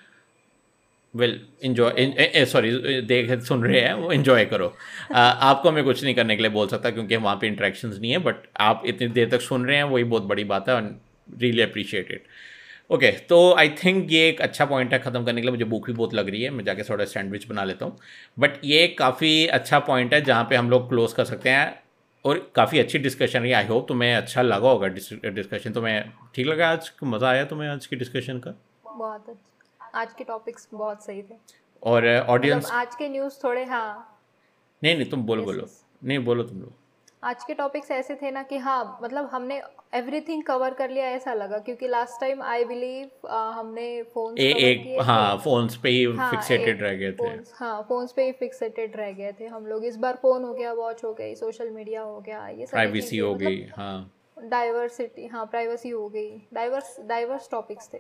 वेल इन्जॉय, सॉरी देख सुन रहे हैं वो इन्जॉय करो। uh, आपको मैं कुछ नहीं करने के लिए बोल सकता क्योंकि वहाँ पे इंटरेक्शंस नहीं है, बट आप इतनी देर तक सुन रहे हैं वही बहुत बड़ी बात है, रियली अप्रिशिएट इट। ओके, तो आई थिंक ये एक अच्छा पॉइंट है ख़त्म करने के लिए। मुझे भूख भी बहुत लग रही है, मैं जाके थोड़ा सैंडविच बना लेता हूँ, बट ये काफ़ी अच्छा पॉइंट है जहाँ पे हम लोग क्लोज़ कर सकते हैं, और काफ़ी अच्छी डिस्कशन रही। आई होप तुम्हें अच्छा लगा होगा डिस्कशन। तुम्हें ठीक लगा आज? मज़ा आया तुम्हें आज की डिस्कशन का? बहुत अच्छा, आज के टॉपिक्स बहुत सही थे, और ऑडियंस uh, आज के न्यूज़ थोड़े, हाँ नहीं नहीं तुम बोलो बोलो नहीं बोलो तुम लोग। आज के टॉपिक्स ऐसे थे ना कि हाँ मतलब हमने एवरीथिंग कवर कर लिया ऐसा लगा, क्योंकि लास्ट टाइम आई बिलीव हमने फोन्स ए, एक हाँ फोन्स पे ही हाँ, फिक्सेटेड रह गए थे हाँ फोन्स पे ही फिक्सेटेड रह गए थे हम लोग। इस बार फोन हो गया, वॉच हो गई, सोशल मीडिया हो गया, ये सब प्राइवेसी हो गई, हाँ डाइवर्सिटी, हाँ प्राइवेसी हो गई, डाइवर्स डाइवर्स टॉपिक्स थे,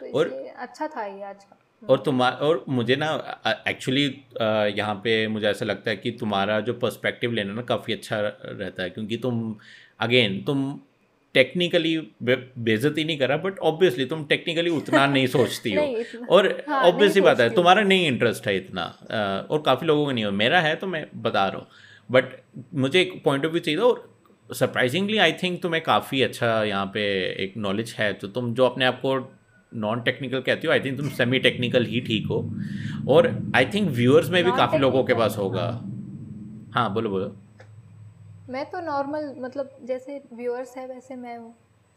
तो और अच्छा था ये आज का। और तुम्हारा और मुझे ना एक्चुअली यहाँ पे मुझे ऐसा लगता है कि तुम्हारा जो पर्सपेक्टिव लेना ना काफ़ी अच्छा रहता है, क्योंकि तुम अगेन तुम टेक्निकली बेइज्जती नहीं करा, बट ऑब्वियसली तुम टेक्निकली उतना नहीं सोचती हो, नहीं, और ऑब्वियसली हाँ, बात है तुम्हारा नहीं इंटरेस्ट है इतना, और काफ़ी लोगों का नहीं हो, मेरा है तो मैं बता रहा हूँ, बट मुझे एक पॉइंट ऑफ व्यू चाहिए। और सरप्राइजिंगली आई थिंक तुम्हें काफ़ी अच्छा यहाँ पे एक नॉलेज है, तो तुम जो अपने आप को नॉन टेक्निकल कहती हो आई थिंक तुम सेमी टेक्निकल ही ठीक हो, और आई थिंक व्यूअर्स में भी काफ़ी लोगों के पास होगा। हाँ बोलो बोलो। मैं तो नॉर्मल मतलब जैसे व्यूअर्स है वैसे मैं हूँ,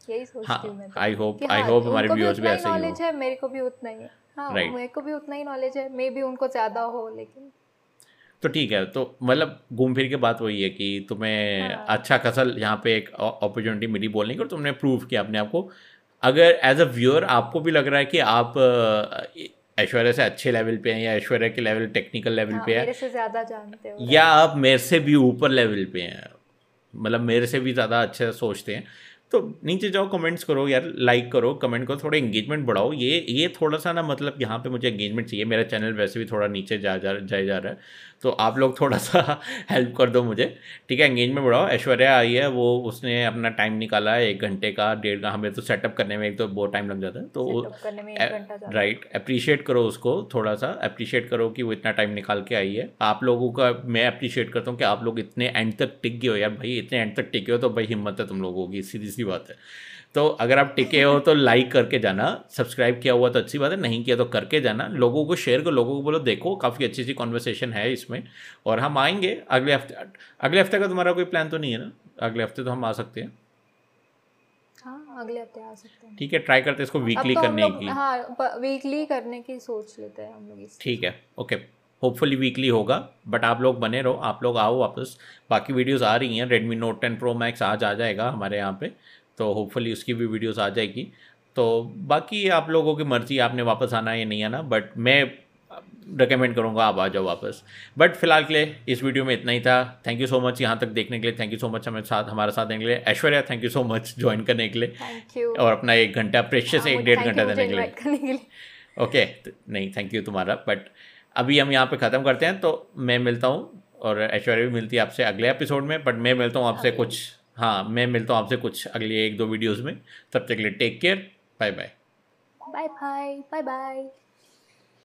यही सोचती हूँ मैं। आई होप आई होप हमारे व्यूअर्स भी ऐसे ही हो। नॉलेज है मेरे को भी उतना ही, हाँ मेरे को भी उतना ही नॉलेज है, मे भी उनको ज़्यादा हो, लेकिन तो ठीक है। तो मतलब घूम फिर के बात वही है कि तुम्हें अच्छा खासा यहाँ पे एक अपॉर्चुनिटी मिली बोलने की, और तुमने प्रूव किया अपने आप को। अगर एज अ व्यूअर आपको भी लग रहा है कि आप ऐश्वर्या से अच्छे लेवल पे हैं, या ऐश्वर्या के लेवल टेक्निकल लेवल पे है, मेरे से ज़्यादा जानते हो, या आप मेरे से भी ऊपर लेवल पे हैं, मतलब मेरे से भी ज़्यादा अच्छे सोचते हैं, तो नीचे जाओ, कमेंट्स करो यार, लाइक करो, कमेंट करो, थोड़ा इंगेजमेंट बढ़ाओ। ये ये थोड़ा सा ना मतलब यहाँ पे मुझे इंगेजमेंट चाहिए, मेरा चैनल वैसे भी थोड़ा नीचे जा जा जाए जा रहा है, तो आप लोग थोड़ा सा हेल्प कर दो मुझे, ठीक है? इंगेजमेंट बढ़ाओ। ऐश्वर्या आई है, वो उसने अपना टाइम निकाला है, एक घंटे का डेढ़ घंटा, हमें तो सेटअप करने में एक तो बहुत टाइम लग जाता है, तो राइट अप्रिशिएट करो उसको, थोड़ा सा अप्रिशिएट करो कि वो इतना टाइम निकाल के आई है। आप लोगों का मैं अप्रिशिएट करता हूँ कि आप लोग इतने एंड तक टिक गए हो यार, भाई इतने एंड तक टिके हो तो भाई हिम्मत है तुम लोगों की, सीधी बात है। तो अगर आप टिके हो तो लाइक करके जाना, सब्सक्राइब किया हुआ तो अच्छी बात है, नहीं किया तो करके जाना, लोगों को शेयर करो, लोगों को बोलो देखो काफ़ी अच्छी अच्छी कॉन्वर्सेशन है इसमें, और हम आएंगे अगले हफ्ते। अगले हफ्ते का तुम्हारा कोई प्लान तो नहीं है ना? अगले हफ्ते तो हम आ सकते हैं, हाँ अगले हफ्ते आ सकते हैं, ठीक है? ट्राई करते हैं इसको वीकली तो करने की, हाँ वीकली करने की सोच लेते हैं हम लोग, ठीक है? ओके, होपफुली वीकली होगा, बट आप लोग बने रहो, आप लोग आओ वापस, बाकी वीडियोस आ रही हैं। Redmi note ten pro max आज आ जाएगा हमारे यहाँ पे, तो होपफुली उसकी भी वीडियोस आ जाएगी, तो बाकी आप लोगों की मर्ज़ी, आपने वापस आना है या नहीं आना, बट मैं रिकमेंड करूँगा आप आ जाओ वापस। बट फिलहाल के लिए इस वीडियो में इतना ही था। थैंक यू सो मच यहाँ तक देखने के लिए, थैंक यू सो मच हमारे साथ हमारे साथ देने के लिए। Aishwarya thank you so much join करने के लिए, और अपना एक घंटा प्रेशियस एक डेढ़ घंटा देने के लिए। ओके, नहीं थैंक यू तुम्हारा, बट अभी हम यहाँ पे ख़त्म करते हैं, तो मैं मिलता हूँ और ऐश्वर्या भी मिलती है आपसे अगले एपिसोड में, बट मैं मिलता हूँ आपसे कुछ हाँ मैं मिलता हूँ आपसे कुछ अगले एक दो वीडियोस में। तब तक के लिए take care, bye bye bye bye bye bye.